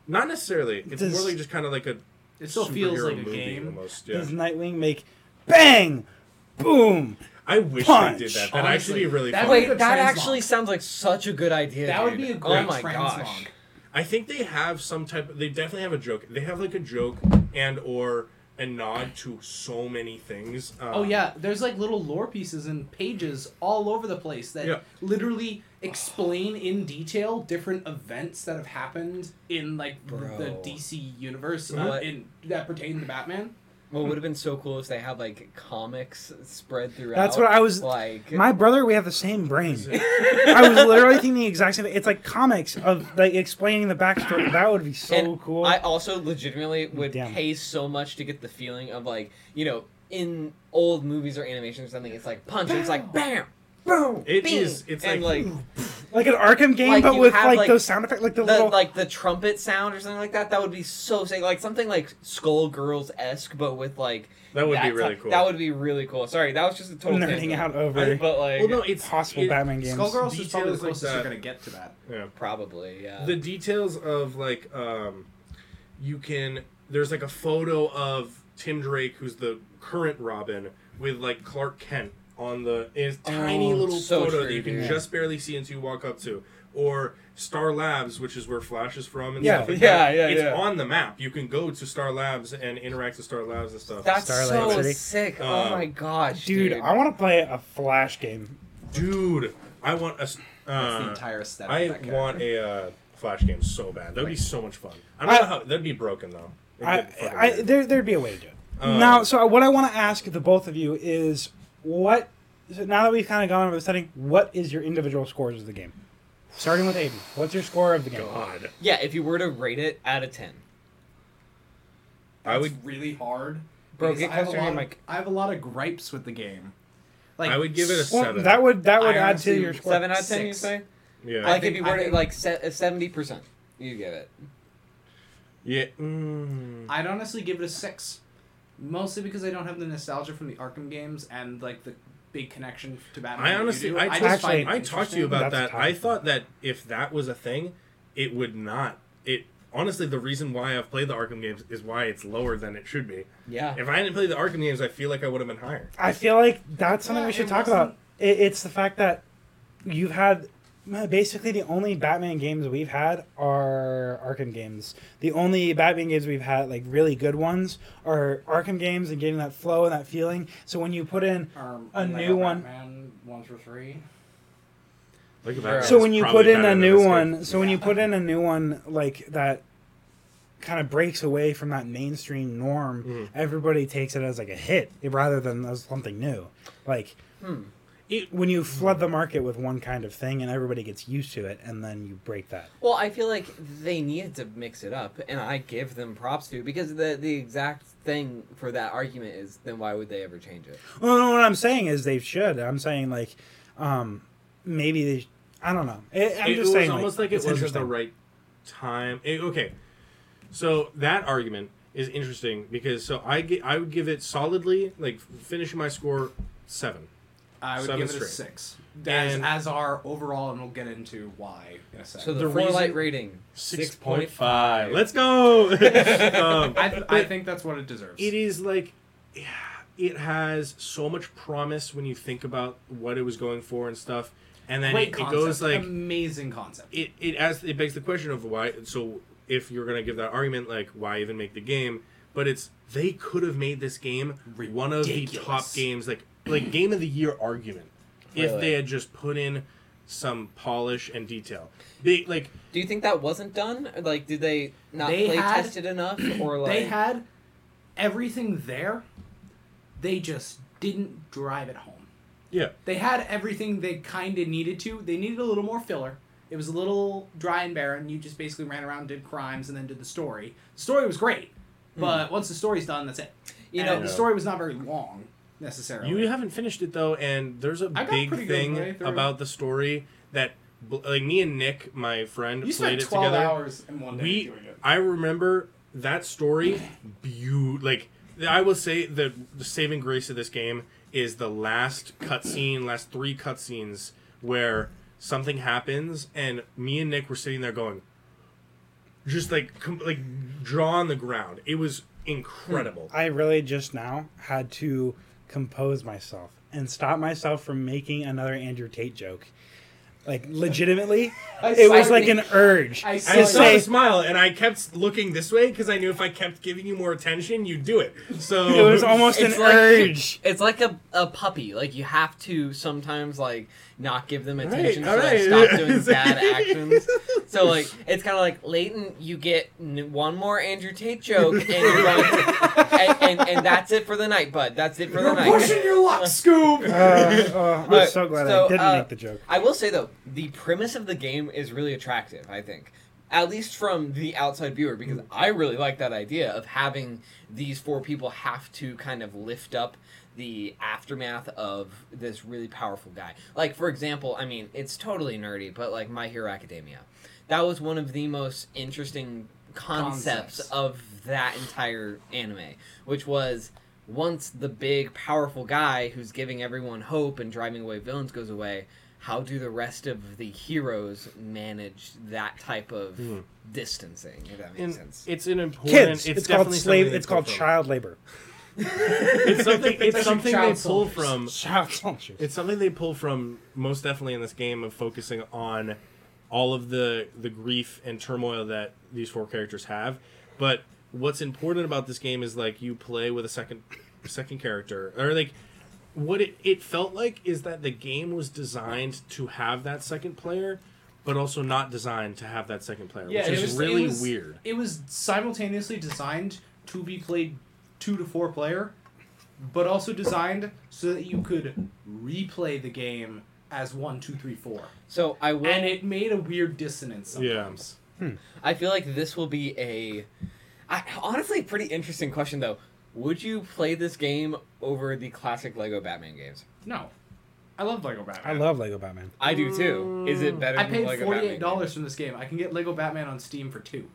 Not necessarily. It's does, more like just kind of like a It still feels like a game. Almost, yeah. Does Nightwing make... Bang! Boom! I wish Punch. they did that. That'd actually be really that, fun. Wait, that actually song. sounds like such a good idea. That dude. would be a great oh my gosh. Song. I think they have some type of... They definitely have a joke. They have, like, a joke and or a nod to so many things. Um, oh, yeah. There's, like, little lore pieces and pages all over the place that yeah. literally explain in detail different events that have happened in, like, Bro. the D C universe uh, in, that pertain to Batman. Well, it would have been so cool if they had, like, comics spread throughout. That's what I was... Like, my brother, we have the same brain. I was literally thinking the exact same thing. It's like comics of, like, explaining the backstory. That would be so and cool. I also legitimately would Damn. pay so much to get the feeling of, like, you know, in old movies or animations or something, it's like punch. Bam. It's like, bam! Boom! It bing, is. It's and like... Like, like an Arkham game, like but with, have, like, like, those sound effects, like the, the little... Like, the trumpet sound or something like that, that would be so sick. Like, something, like, Skullgirls-esque, but with, like... That would that be really type. cool. That would be really cool. Sorry, that was just a total thing. Nerding out over... I, but, like... Well, no, it's... Possible it, Batman games. Skullgirls is probably the closest like you're gonna get to that. Yeah. Probably, yeah. The details of, like, um... You can... There's, like, a photo of Tim Drake, who's the current Robin, with, like, Clark Kent. On the is tiny oh, little so photo true, that you can yeah. just barely see until you walk up to, or Star Labs, which is where Flash is from, and yeah, stuff like yeah, that. yeah, yeah. It's yeah. on the map. You can go to Star Labs and interact with Star Labs and stuff. That's Star so Labs. sick! Um, oh my gosh, dude, dude. I want to play a Flash game. Dude, I want a. Uh, That's the entire step. I of that want a uh, Flash game so bad. That'd be so much fun. I don't I, know how that'd be broken though. I, I, I, there, there'd be a way to do it. Um, now, so what I want to ask the both of you is. What, so now that we've kind of gone over the setting, what is your individual scores of the game? Starting with Aiden, what's your score of the game? God. Yeah, if you were to rate it out of ten. That's I would really hard. Bro, get closer to your mic. I have a lot of gripes with the game. Like, I would give it a seven. Well, that would that would add to your score. seven out of ten, Six. you say? Yeah. Like if you were to, like, set a seventy percent, you give it. Yeah. Mm. I'd honestly give it a six. Mostly because I don't have the nostalgia from the Arkham games and, like, the big connection to Batman. I honestly, I, I, just actually, find I talked to you about that. Tough. I thought that if that was a thing, it would not. It honestly, the reason why I've played the Arkham games is why it's lower than it should be. Yeah. If I hadn't played the Arkham games, I feel like I would have been higher. I feel like that's something yeah, we should talk wasn't... about. It, it's the fact that you've had. Basically, the only Batman games we've had are Arkham games. The only Batman games we've had, like, really good ones, are Arkham games and getting that flow and that feeling. So when you put in um, a new one... Batman one through three. Look at that. So when you put in a new one, so when you put in a new one, like, that kind of breaks away from that mainstream norm, mm. everybody takes it as, like, a hit rather than as something new. Like... Hmm. It, when you flood the market with one kind of thing and everybody gets used to it and then you break that. Well, I feel like they needed to mix it up and I give them props to because the the exact thing for that argument is then why would they ever change it? Well, no, what I'm saying is they should. I'm saying like um, maybe they... I don't know. It, I'm it just was saying, almost like, like it wasn't the right time. It, okay. So that argument is interesting because so I, get, I would give it solidly, like finishing my score, seven. I would give it straight. a six. As, as our overall, and we'll get into why in a second. So the, the For Light rating, six point five. Let's go! um, I, th- I think that's what it deserves. It is like, yeah, it has so much promise when you think about what it was going for and stuff. And then it, it goes like... Amazing concept. It it, asks, it begs the question of why... So if you're going to give that argument, like, why even make the game? But it's, they could have made this game Ridiculous. one of the top games, like... like game of the year argument really? if they had just put in some polish and detail. They, like, do you think that wasn't done? Like, did they not they play had, tested enough? Or like they had everything there. They just didn't drive it home. Yeah. They had everything they kind of needed to. They needed a little more filler. It was a little dry and barren. You just basically ran around, did crimes, and then did the story. The story was great. But mm. once the story's done, that's it. You and know, the story was not very long. Necessarily. You haven't finished it though, and there's a big thing about the story that, like, me and Nick, my friend, you played it together. twelve hours in one day we, doing it. I remember that story. Be- like, I will say the, the saving grace of this game is the last cutscene, last three cutscenes where something happens, and me and Nick were sitting there going, just like, com- like jaw on the ground. It was incredible. I really just now had to compose myself and stop myself from making another Andrew Tate joke. Like, legitimately, it was like an urge. I saw, I saw say, a smile, and I kept looking this way because I knew if I kept giving you more attention, you'd do it. So it was almost an like, urge. It's like a, a puppy. Like, you have to sometimes, like, not give them attention all right, so they right. stop doing bad actions. So, like, it's kind of like, Leighton, you get one more Andrew Tate joke, and, you're like, and, and, and that's it for the night, bud. That's it for you're the night. You're pushing your luck, Scoob! Uh, uh, I'm so glad so, I didn't uh, make the joke. I will say, though, the premise of the game is really attractive, I think. At least from the outside viewer, because I really like that idea of having these four people have to kind of lift up the aftermath of this really powerful guy. Like, for example, I mean, it's totally nerdy, but like My Hero Academia. That was one of the most interesting concepts, concepts. of that entire anime, which was... Once the big, powerful guy who's giving everyone hope and driving away villains goes away, how do the rest of the heroes manage that type of mm. distancing? If that makes and sense. It's an important... Kids! It's, it's called slave. It's called child labor. It's something, it's it's something they pull from... Child soldiers. It's something they pull from most definitely in this game of focusing on all of the, the grief and turmoil that these four characters have, but... What's important about this game is like you play with a second second character, or like what it, it felt like is that the game was designed to have that second player, but also not designed to have that second player, yeah, which is was, really it was, weird. It was simultaneously designed to be played two to four player, but also designed so that you could replay the game as one, two, three, four. So I will... and it made a weird dissonance sometimes. Yeah. Hmm. I feel like this will be a... I, honestly, pretty interesting question, though. Would you play this game over the classic Lego Batman games? No. I love Lego Batman. I love Lego Batman. I do, too. Is it better I than Lego Batman? I paid forty-eight dollars from this game. I can get Lego Batman on Steam for two dollars.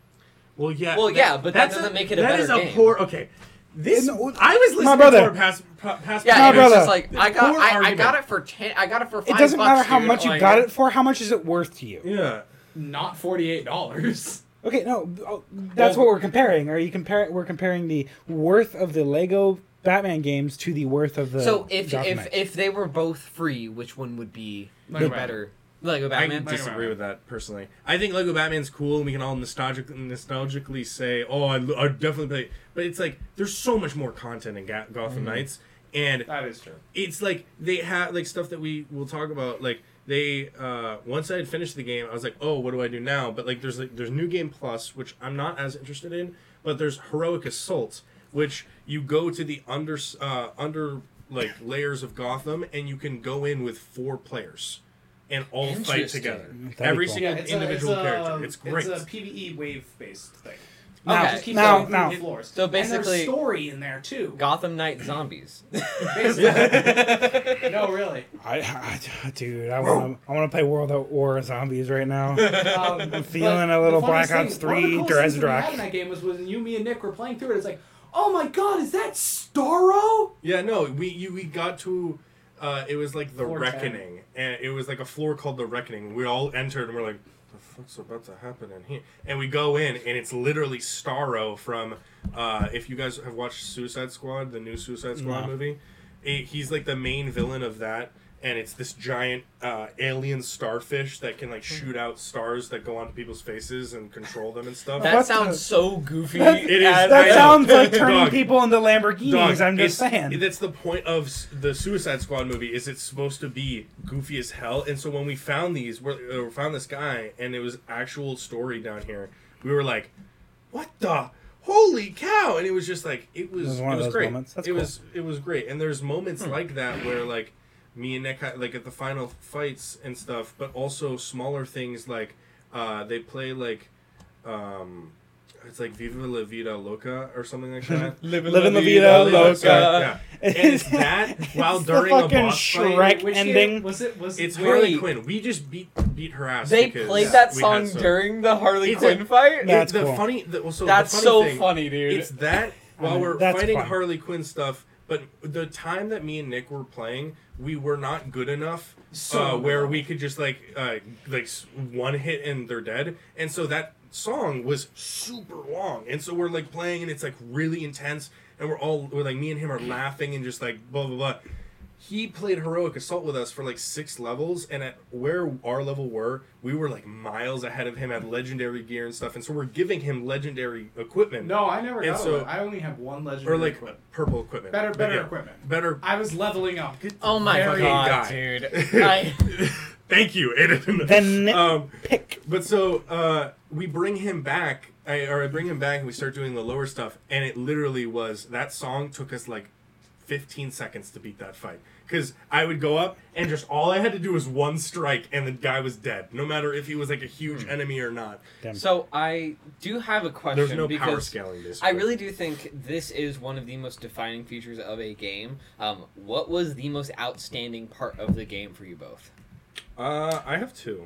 Well, yeah. Well, yeah, but that doesn't a, make it a better game. That is a poor... Okay. This no, I was listening my brother. to her past, past yeah, my brother. Yeah, it's just like I got I, I got it for ten. I got it for five. It doesn't bucks, matter how dude, much you like, got it for. How much is it worth to you? Yeah, not forty-eight dollars. Okay, no, oh, that's well, what we're comparing. Are you comparing? We're comparing the worth of the Lego Batman games to the worth of the. So if if, if if they were both free, which one would be Lego the Batman. better? Lego Batman. I disagree with that personally. I think Lego Batman's cool, and we can all nostalgic, nostalgically say, "Oh, I, I definitely play." But it's like there's so much more content in Ga- Gotham mm-hmm. Knights, and that is true. It's like they have like stuff that we will talk about. Like they uh, once I had finished the game, I was like, "Oh, what do I do now?" But like there's like there's New Game Plus, which I'm not as interested in. But there's Heroic Assault, which you go to the under uh, under like layers of Gotham, and you can go in with four players. And all fight together. That'd Every cool. single yeah, individual a, it's a, character. It's great. It's a PvE wave-based thing. Now, okay. Just keep now, going now. Floors. So basically, and there's story in there too. Gotham Knight zombies. No, really. I, I dude, I want to, I want to play World at War zombies right now. Um, I'm feeling a little Black Ops three. Drezdrak. In that game was when you, me, and Nick were playing through it. It's like, oh my god, is that Starro? Yeah, no, we you, we got to. Uh, it was like the floor Reckoning, ten. And it was like a floor called the Reckoning. We all entered, and we're like, "The fuck's about to happen in here?" And we go in, and it's literally Starro from. Uh, if you guys have watched Suicide Squad, the new Suicide Squad no. movie, it, he's like the main villain of that, and it's this giant uh, alien starfish that can like shoot out stars that go onto people's faces and control them and stuff. That, that sounds so goofy. That, it is, that, that sounds like turning dog, people into Lamborghinis. Dog, I'm just saying. That's the point of the Suicide Squad movie. Is it's supposed to be goofy as hell? And so when we found these, we uh, found this guy, and it was actual story down here. We were like, "What the." Holy cow! And it was just like it was. It was, one it of was those great. Moments. That's it cool. was it was great. And there's moments hmm. like that where like me and Nick like at the final fights and stuff, but also smaller things like uh, they play like um, it's like Viva La Vida Loca or something like that. Living La, La Vida, Vida Loca. Loca. Yeah. And it's that while it's during the fucking a boss Shrek fight, ending. It, was it was it's Harley Wait. Quinn. We just beat beat her ass. They played that song so, during the Harley Quinn a, fight. That's the cool. funny. The, well, so that's the funny so thing, funny, dude. It's that while we're that's fighting funny. Harley Quinn stuff. But the time that me and Nick were playing, we were not good enough so uh, where we could just, like, uh, like one hit and they're dead. And so that song was super long. And so we're, like, playing and it's, like, really intense. And we're all, we're like, me and him are laughing and just, like, blah, blah, blah. He played Heroic Assault with us for, like, six levels. And at where our level were, we were, like, miles ahead of him at legendary gear and stuff. And so we're giving him legendary equipment. No, I never and got so, it. I only have one legendary Or, like, equipment. purple equipment. Better better yeah, equipment. Better. I was leveling up. Oh, my god, guy. dude. I... Thank you, Aiden. Then um, pick. But so uh, we bring him back. I, or I bring him back, and we start doing the lower stuff. And it literally was, that song took us, like, fifteen seconds to beat that fight. Because I would go up, and just all I had to do was one strike, and the guy was dead. No matter if he was like a huge mm. enemy or not. Damn. So I do have a question. There's no power scaling this. I really do think this is one of the most defining features of a game. Um, what was the most outstanding part of the game for you both? Uh, I have two.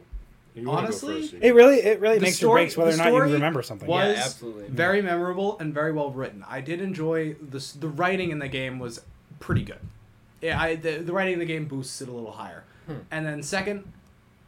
You Honestly, first, it really it really makes story, or breaks whether or not you remember something. Was yeah, absolutely. Very memorable and very well written. I did enjoy this. The writing in the game was pretty good. Yeah, I the, the writing in the game boosts it a little higher. Hmm. And then second,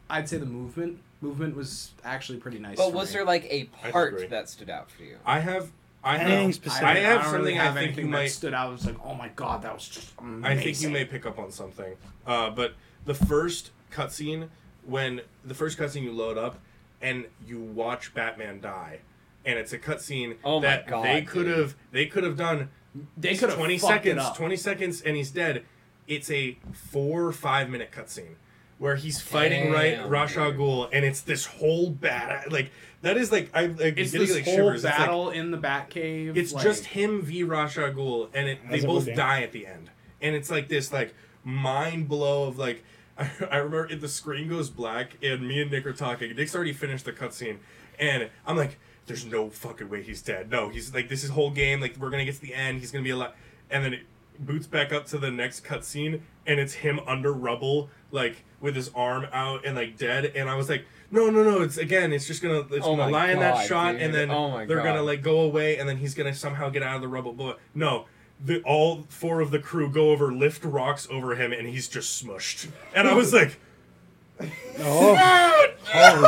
I'd say the movement. Movement was actually pretty nice. But for was me. there like a part that stood out for you? I have. I anything have, specific. I have I something really have I think you might stood out. I was like, oh my god, that was just amazing. I think you may pick up on something. Uh, but the first cutscene. When the first cutscene you load up and you watch Batman die, and it's a cutscene oh that God, they could have they could have done they could have twenty seconds, twenty seconds, and he's dead. It's a four or five minute cutscene where he's fighting Damn, right Ra's al Ghul, and it's this whole bat like that is like I like, it's this like whole shivers. battle like, in the Batcave. It's like, just him v Ra's al Ghul, and it, they both it die at the end, and it's like this like mind blow of like. I remember it, the screen goes black, and me and Nick are talking. Nick's already finished the cutscene, and I'm like, "There's no fucking way he's dead. No, he's like, this is whole game. Like, we're gonna get to the end. He's gonna be alive." And then it boots back up to the next cutscene, and it's him under rubble, like, with his arm out and, like, dead. And I was like, no, no, no, it's, again, it's just gonna, it's oh gonna lie God, in that shot, dude. and then oh they're God. gonna, like, go away, and then he's gonna somehow get out of the rubble. But no, the, all four of the crew go over, lift rocks over him, and he's just smushed. And I was like... Oh. No,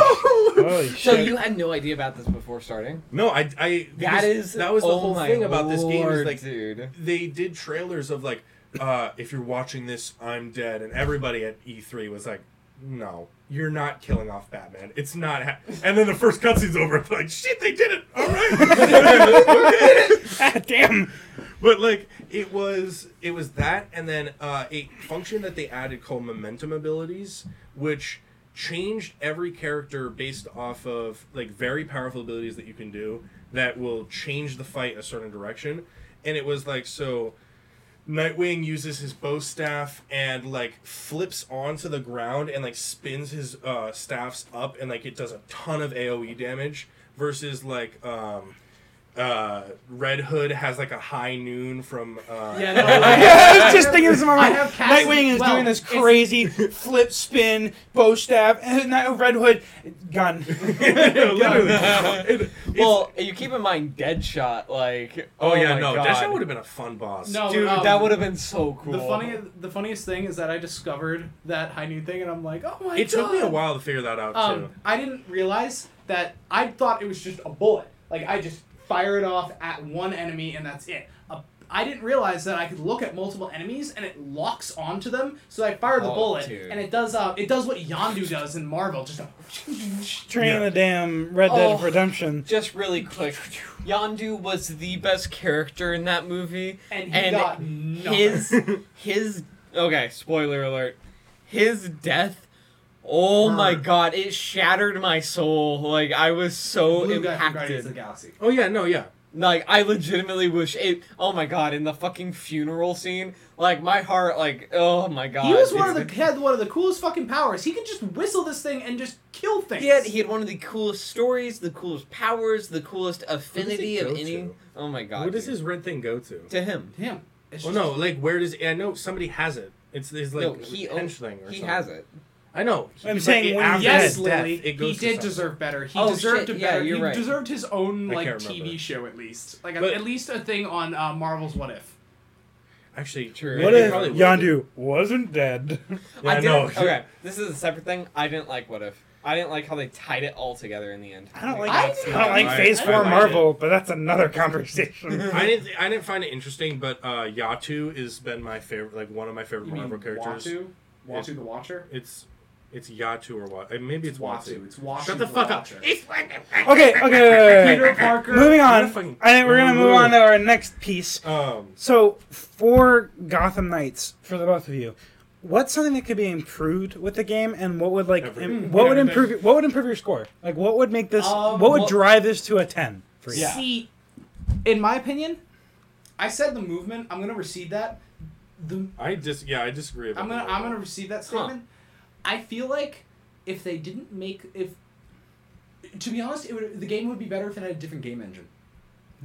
no. Holy shit. So you had no idea about this before starting? No, I, I that is that was the oh whole thing Lord, about this game is like dude. They did trailers of like, uh, if you're watching this, I'm dead, and everybody at E three was like, no, you're not killing off Batman. It's not. Ha-. And then the first cutscene's over. It's like, shit, they did it. All right. Okay. Ah, damn. But like, it was it was that, and then uh, a function that they added called momentum abilities, which changed every character based off of like very powerful abilities that you can do that will change the fight a certain direction. And it was like, so Nightwing uses his bow staff and like flips onto the ground and like spins his uh, staffs up, and like it does a ton of A O E damage versus like um, Uh, Red Hood has like a high noon from. Uh, yeah, no, I, have, I was just thinking this in my mind. Nightwing is well, doing this crazy flip, spin, bow stab, and Red Hood gun. No, literally. It, well, you keep in mind Deadshot. Like, oh, oh yeah, no, God. Deadshot would have been a fun boss. No, dude, um, that would have been so cool. The funny, the funniest thing is that I discovered that high noon thing, and I'm like, oh my it God. It took me a while to figure that out um, too. I didn't realize that. I thought it was just a bullet. Like I just. Fire it off at one enemy, and that's it. Uh, I didn't realize that I could look at multiple enemies, and it locks onto them, so I fire the oh, bullet, dude. and it does uh, it does what Yondu does in Marvel, just a... Train yeah. the damn Red oh, Dead Redemption. Just really quick, Yondu was the best character in that movie, and, he and got his, his... Okay, spoiler alert. His death... Oh my God! It shattered my soul. Like I was so Blue impacted. The galaxy. Oh yeah, no, yeah. Like I legitimately wish it. Oh my God! In the fucking funeral scene, like my heart, like oh my God. He was one it's, of the had one of the coolest fucking powers. He could just whistle this thing and just kill things. Yeah, he, he had one of the coolest stories, the coolest powers, the coolest affinity of any. To? Oh my God! Where does dude. his red thing go to? To him. Him. It's well, just... no, like where does? I know somebody has it. It's it's like no, he owned, thing or he something. has it. I know. He, I'm saying when after yes, Lily, death, he did deserve better. He oh, deserved shit. a better. Yeah, you're he right. deserved his own like T V show at least, like a, at least a thing on uh, Marvel's What If. Actually, true. What if Yondu wasn't dead? Yeah, I know. Okay, this is a separate thing. I didn't like What If. I didn't like how they tied it all together in the end. I don't like. I, I don't like I, Phase I, Four I Marvel, it. but that's another conversation. I didn't. I didn't find it interesting, but uh, Yatu has been my favorite, like one of my favorite you Marvel mean characters. Watu? Watu the Watcher. It's. It's Yatu or what? Maybe it's Watu. It's Watu. Shut the fuck up. Okay, okay, wait, wait, wait. Peter Parker. Moving on. Fucking... I think we're going to move on to our next piece. Um, so, for Gotham Knights, for the both of you, what's something that could be improved with the game, and what would like Im- what yeah, would improve your, what would improve your score? Like what would make this um, what would well, drive this to a ten for you? Yeah. See, in my opinion, I said the movement, I'm going to recede that. The I just yeah, I disagree about I'm going I'm going to recede that statement. Huh. I feel like if they didn't make if, to be honest, it would the game would be better if it had a different game engine.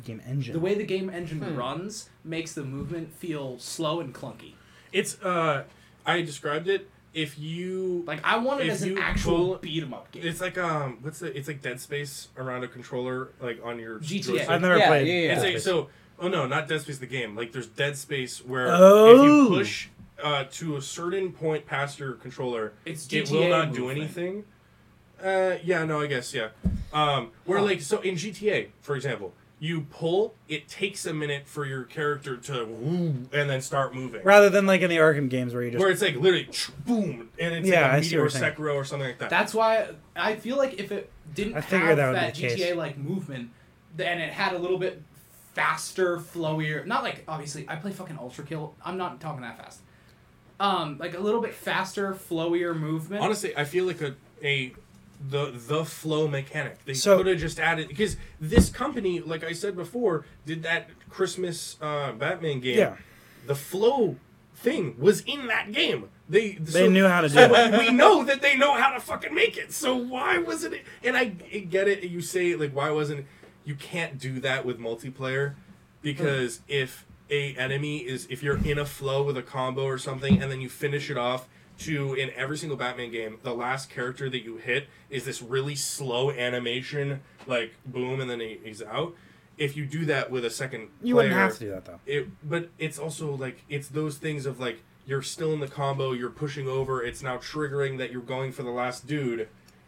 Game engine. The way the game engine hmm. runs makes the movement feel slow and clunky. It's uh, I described it. If you like, I want it as an actual beat 'em up game. It's like um, what's the? It's like Dead Space around a controller, like on your G T A. I've never yeah, played. Yeah, yeah, it's yeah. Like, so oh no, not Dead Space the game. Like there's Dead Space where oh. if you push. Uh, to a certain point past your controller, it's it will not do anything. Uh, yeah, no, I guess, yeah. Um, where, huh. like, so in G T A, for example, you pull, it takes a minute for your character to woo, and then start moving. Rather than, like, in the Arkham games where you just... Where it's, like, literally, boom, and it's, yeah, like, a meteor or Sekiro or something like that. That's why I feel like if it didn't I have that, that G T A-like movement, and it had a little bit faster, flowier... Not, like, obviously, I play fucking Ultra Kill. I'm not talking that fast. Um, like a little bit faster, flowier movement. Honestly, I feel like a, a the the flow mechanic. They so, could have just added... Because this company, like I said before, did that Christmas uh, Batman game. Yeah. The flow thing was in that game. They they so, knew how to do so it. We know that they know how to fucking make it. So why wasn't it... And I get it. You say, like, why wasn't... You can't do that with multiplayer. Because hmm. if... a enemy is if you're in a flow with a combo or something, and then you finish it off to, in every single Batman game, the last character that you hit is this really slow animation, like, boom, and then he, he's out. If you do that with a second you player... You wouldn't have to do that, though. It, but it's also, like, it's those things of, like, you're still in the combo, you're pushing over, it's now triggering that you're going for the last dude,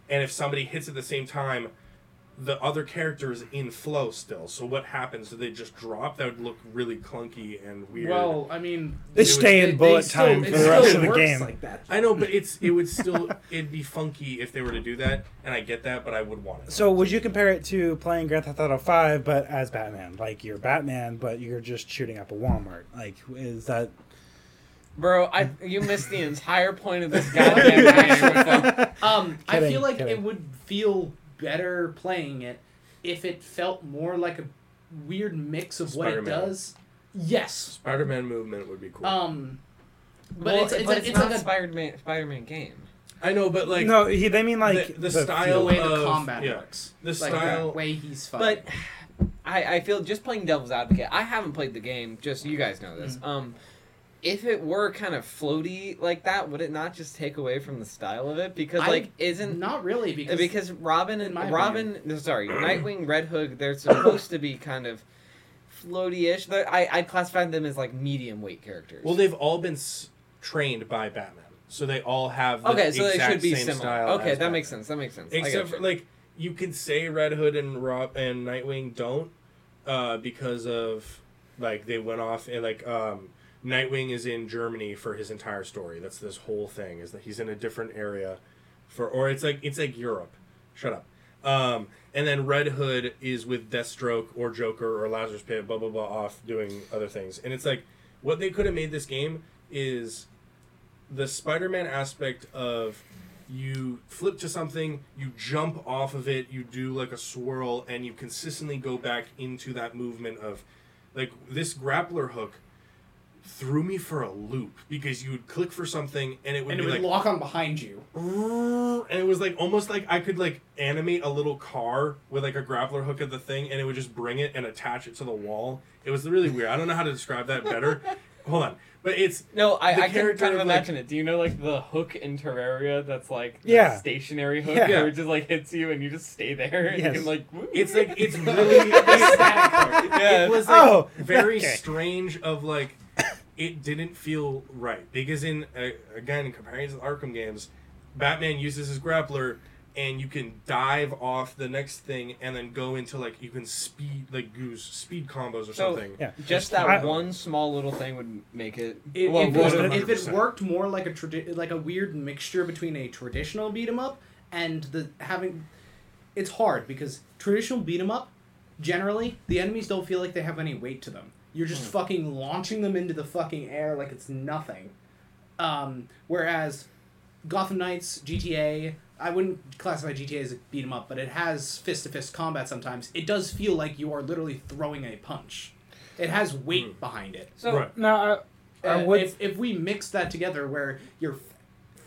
and if somebody hits at the same time, the other character is in flow still. So what happens? Do they just drop? That would look really clunky and weird. Well, I mean... They it stay would, in it, bullet time still, for the rest of the game. Like that. I know, but it's it would still... it'd be funky if they were to do that, and I get that, but I would want it. So would you compare it to playing Grand Theft Auto five, but as Batman? Like, you're Batman, but you're just shooting up a Walmart. Like, is that... Bro, I you missed the entire point of this goddamn game. Um, kidding, I feel like kidding. It would feel... better playing it if it felt more like a weird mix of Spider-Man. What it does. Yes. Spider-Man movement would be cool. Um, but well, it's, it's, but a, it's, it's not like a Spider-Man Spider-Man game. I know, but like no, he, they mean like the, the, the style, the way of, the combat yeah, works, the like style, the way he's fighting. But I, I feel just playing devil's advocate. I haven't played the game. Just you guys know this. Mm-hmm. Um, if it were kind of floaty like that, would it not just take away from the style of it? Because, like, I, isn't... Not really, because... Because Robin and... Robin... No, sorry, Nightwing, Red Hood, they're supposed to be kind of floaty-ish. I, I classify them as, like, medium-weight characters. Well, they've all been s- trained by Batman, so they all have the okay, so exact they should be same similar. Style Okay, that Batman. makes sense, that makes sense. Except for, like, you could say Red Hood and Rob and Nightwing don't, uh, because of, like, they went off and, like, um... Nightwing is in Germany for his entire story. That's this whole thing, is that he's in a different area for, or it's like, it's like Europe. Shut up. Um, and then Red Hood is with Deathstroke or Joker or Lazarus Pit, blah, blah, blah, off doing other things. And it's like, what they could have made this game is the Spider-Man aspect of you flip to something, you jump off of it, you do like a swirl, and you consistently go back into that movement of, like, this grappler hook threw me for a loop, because you would click for something and it would, and it would like, lock on behind you. And it was like almost like I could like animate a little car with like a grappler hook at the thing, and it would just bring it and attach it to the wall. It was really weird. I don't know how to describe that better. Hold on. But it's... No, I, I can kind of imagine like, it. Do you know, like, the hook in Terraria that's, like, the yeah. stationary hook yeah. where it just, like, hits you and you just stay there and yes. you can, like... Woo. It's, like, it's really... yeah. It was, like, oh, very okay. strange of, like, it didn't feel right. Because in, uh, again, in comparison to Arkham games, Batman uses his grappler and you can dive off the next thing and then go into, like, you can speed, like, goose speed combos or so, something. Yeah. Just that I, one small little thing would make it... it, well, if, it if it worked more like a tradi- like a weird mixture between a traditional beat-em-up and the having... It's hard, because traditional beat-em-up, generally, the enemies don't feel like they have any weight to them. You're just mm. fucking launching them into the fucking air like it's nothing. Um, whereas Gotham Knights, G T A... I wouldn't classify G T A as a beat-em-up, but it has fist-to-fist combat sometimes. It does feel like you are literally throwing a punch. It has weight mm. behind it. So right. now, I, I uh, would... if, if we mix that together where you're f-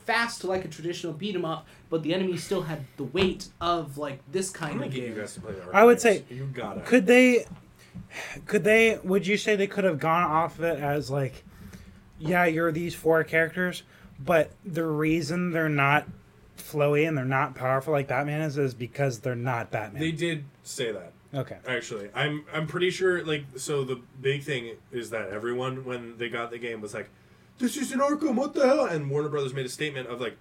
fast like a traditional beat-em-up, but the enemy still had the weight of like this kind of game. You guys to play I would say, you gotta. could they... Could they... Would you say they could have gone off of it as like, yeah, you're these four characters, but the reason they're not... flowy and they're not powerful like Batman is is because they're not Batman. They did say that. Okay. Actually, I'm I'm pretty sure like so the big thing is that everyone when they got the game was like, this is an Arkham, what the hell? And Warner Brothers made a statement of like,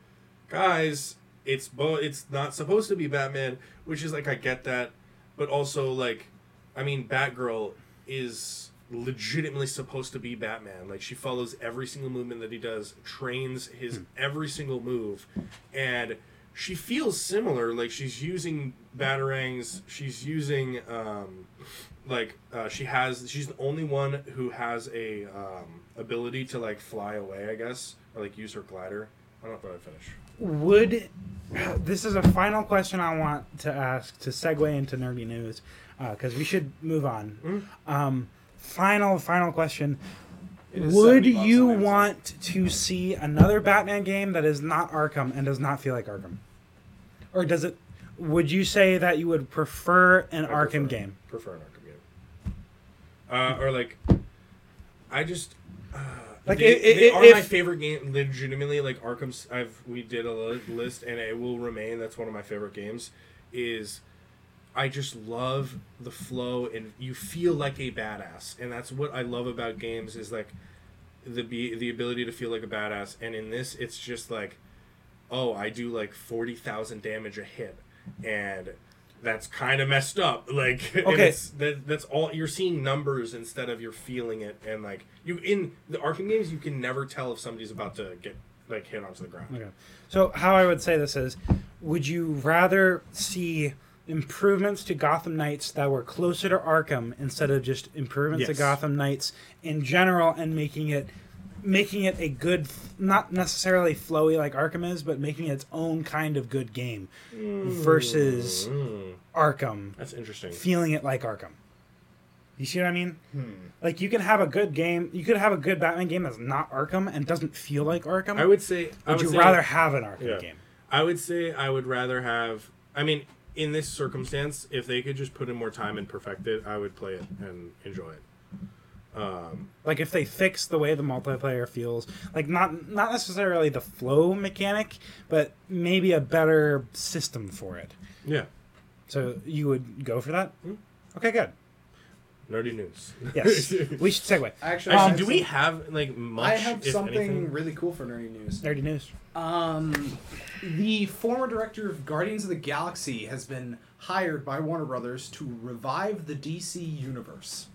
guys, it's bo- it's not supposed to be Batman, which is like I get that, but also like, I mean, Batgirl is legitimately supposed to be Batman. Like, she follows every single movement that he does, trains his every single move, and she feels similar. Like, she's using batarangs, she's using um like uh she has she's the only one who has a um ability to like fly away, I guess, or like use her glider. I don't know if I finish. Would this is a final question I want to ask to segue into nerdy news, uh because we should move on. Mm-hmm. um Final, final question. Would you want to see another Batman game that is not Arkham and does not feel like Arkham? Or does it... Would you say that you would prefer an I Arkham prefer, game? Prefer an Arkham game. Uh, or like... I just uh, like they, it, it, they are if, my favorite game. Legitimately, like Arkham, I've we did a list, and it will remain. That's one of my favorite games. Is I just love the flow, and you feel like a badass, and that's what I love about games. Is like the the ability to feel like a badass, and in this, it's just like, oh, I do like forty thousand damage a hit, and that's kind of messed up. Like, okay, it's, that, that's all you're seeing numbers instead of you're feeling it. And like you in the Arkham games, you can never tell if somebody's about to get like hit onto the ground. Okay, so how I would say this is, would you rather see improvements to Gotham Knights that were closer to Arkham instead of just improvements yes. to Gotham Knights in general and making it making it a good, not necessarily flowy like Arkham is, but making it its own kind of good game mm. versus mm. Arkham. That's interesting. Feeling it like Arkham. You see what I mean? Hmm. Like you can have a good game, you could have a good Batman game that's not Arkham and doesn't feel like Arkham. I would say. Would I would you say, rather have an Arkham yeah. game? I would say I would rather have. I mean, in this circumstance, if they could just put in more time and perfect it, I would play it and enjoy it. Um, like if they fix the way the multiplayer feels, like not not necessarily the flow mechanic, but maybe a better system for it. Yeah. So you would go for that? Mm-hmm. Okay, good. Nerdy news. Yes, we should segue. Actually, um, do some, we have like much? I have if something anything? really cool for nerdy news. Nerdy news. Um, the former director of Guardians of the Galaxy has been hired by Warner Brothers to revive the D C universe.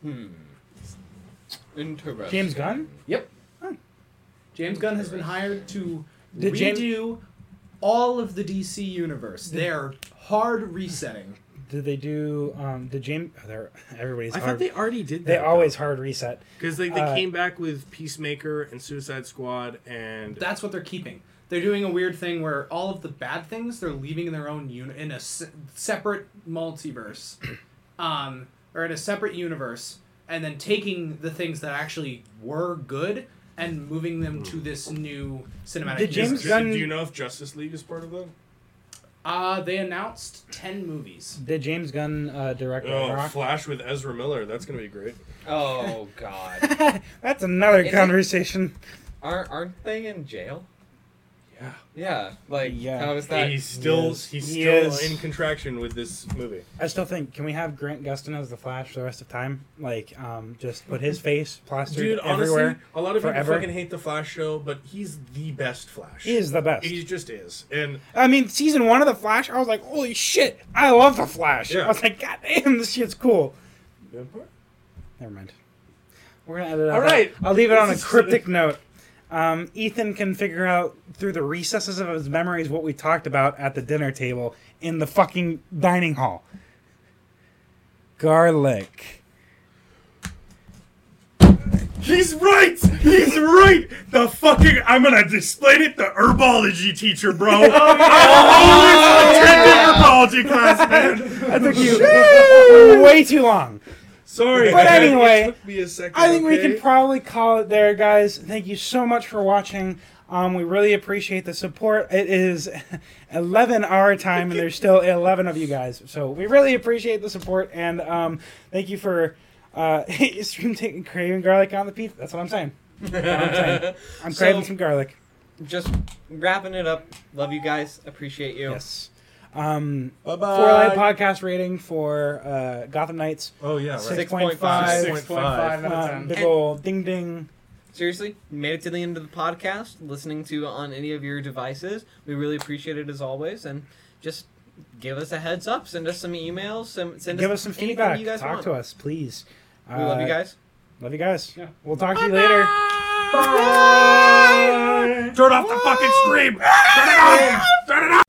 Hmm. James Gunn? Yep. Oh. James Gunn has been hired to Did redo James... all of the D C universe. Did... They're hard resetting. Did they do... Um, the James... Oh, everybody's I hard... thought they already did that. They always though. hard reset. Because like, they uh, came back with Peacemaker and Suicide Squad and... That's what they're keeping. They're doing a weird thing where all of the bad things, they're leaving in their own unit... in a se- separate multiverse. um, or in a separate universe... And then taking the things that actually were good and moving them to this new cinematic. Did James Gunn? Do you know if Justice League is part of them? Uh, they announced ten movies. Did James Gunn uh, direct? Oh, Rock? Flash with Ezra Miller. That's gonna be great. Oh God, that's another Isn't conversation. It, aren't Aren't they in jail? Yeah. Yeah. Like yeah. How is that? He's still yes. he's still yes. in contraction with this movie. I still think can we have Grant Gustin as the Flash for the rest of time? Like, um, just put his face plastered Dude, everywhere. Honestly, a lot of forever. people fucking hate the Flash show, but he's the best Flash. He is the best. He just is. And I mean, season one of the Flash, I was like, holy shit, I love the Flash. Yeah. I was like, god damn, this shit's cool. Never mind. We're gonna edit it out. All right. Out. I'll leave it on a cryptic note. Um, Ethan can figure out through the recesses of his memories what we talked about at the dinner table in the fucking dining hall. Garlic. He's right! He's right! The fucking... I'm gonna explain it to herbology teacher, bro. oh, I always attended yeah. herbology class, man. That took you Jeez. way too long. Sorry, but anyway, it took me a second, I think okay? we can probably call it there, guys. Thank you so much for watching. Um, we really appreciate the support. It is eleven our time, and there's still eleven of you guys. So we really appreciate the support, and um, thank you for uh, stream taking craving garlic on the pizza. That's what I'm saying. That's what I'm saying. I'm craving so, some garlic. Just wrapping it up. Love you guys. Appreciate you. Yes. Um, For Light Podcast rating for uh, Gotham Knights. Oh, yeah, right. six point five six point five Um, big old ding ding. Seriously, you made it to the end of the podcast, listening to on any of your devices. We really appreciate it as always. And just give us a heads up. Send us some emails. Some, send give us, us some feedback. You guys talk want. to us, please. We uh, love you guys. Love you guys. Yeah. We'll talk Bye-bye. to you later. Bye. Bye. Turn off Whoa. the fucking stream. Turn it off. Turn it off.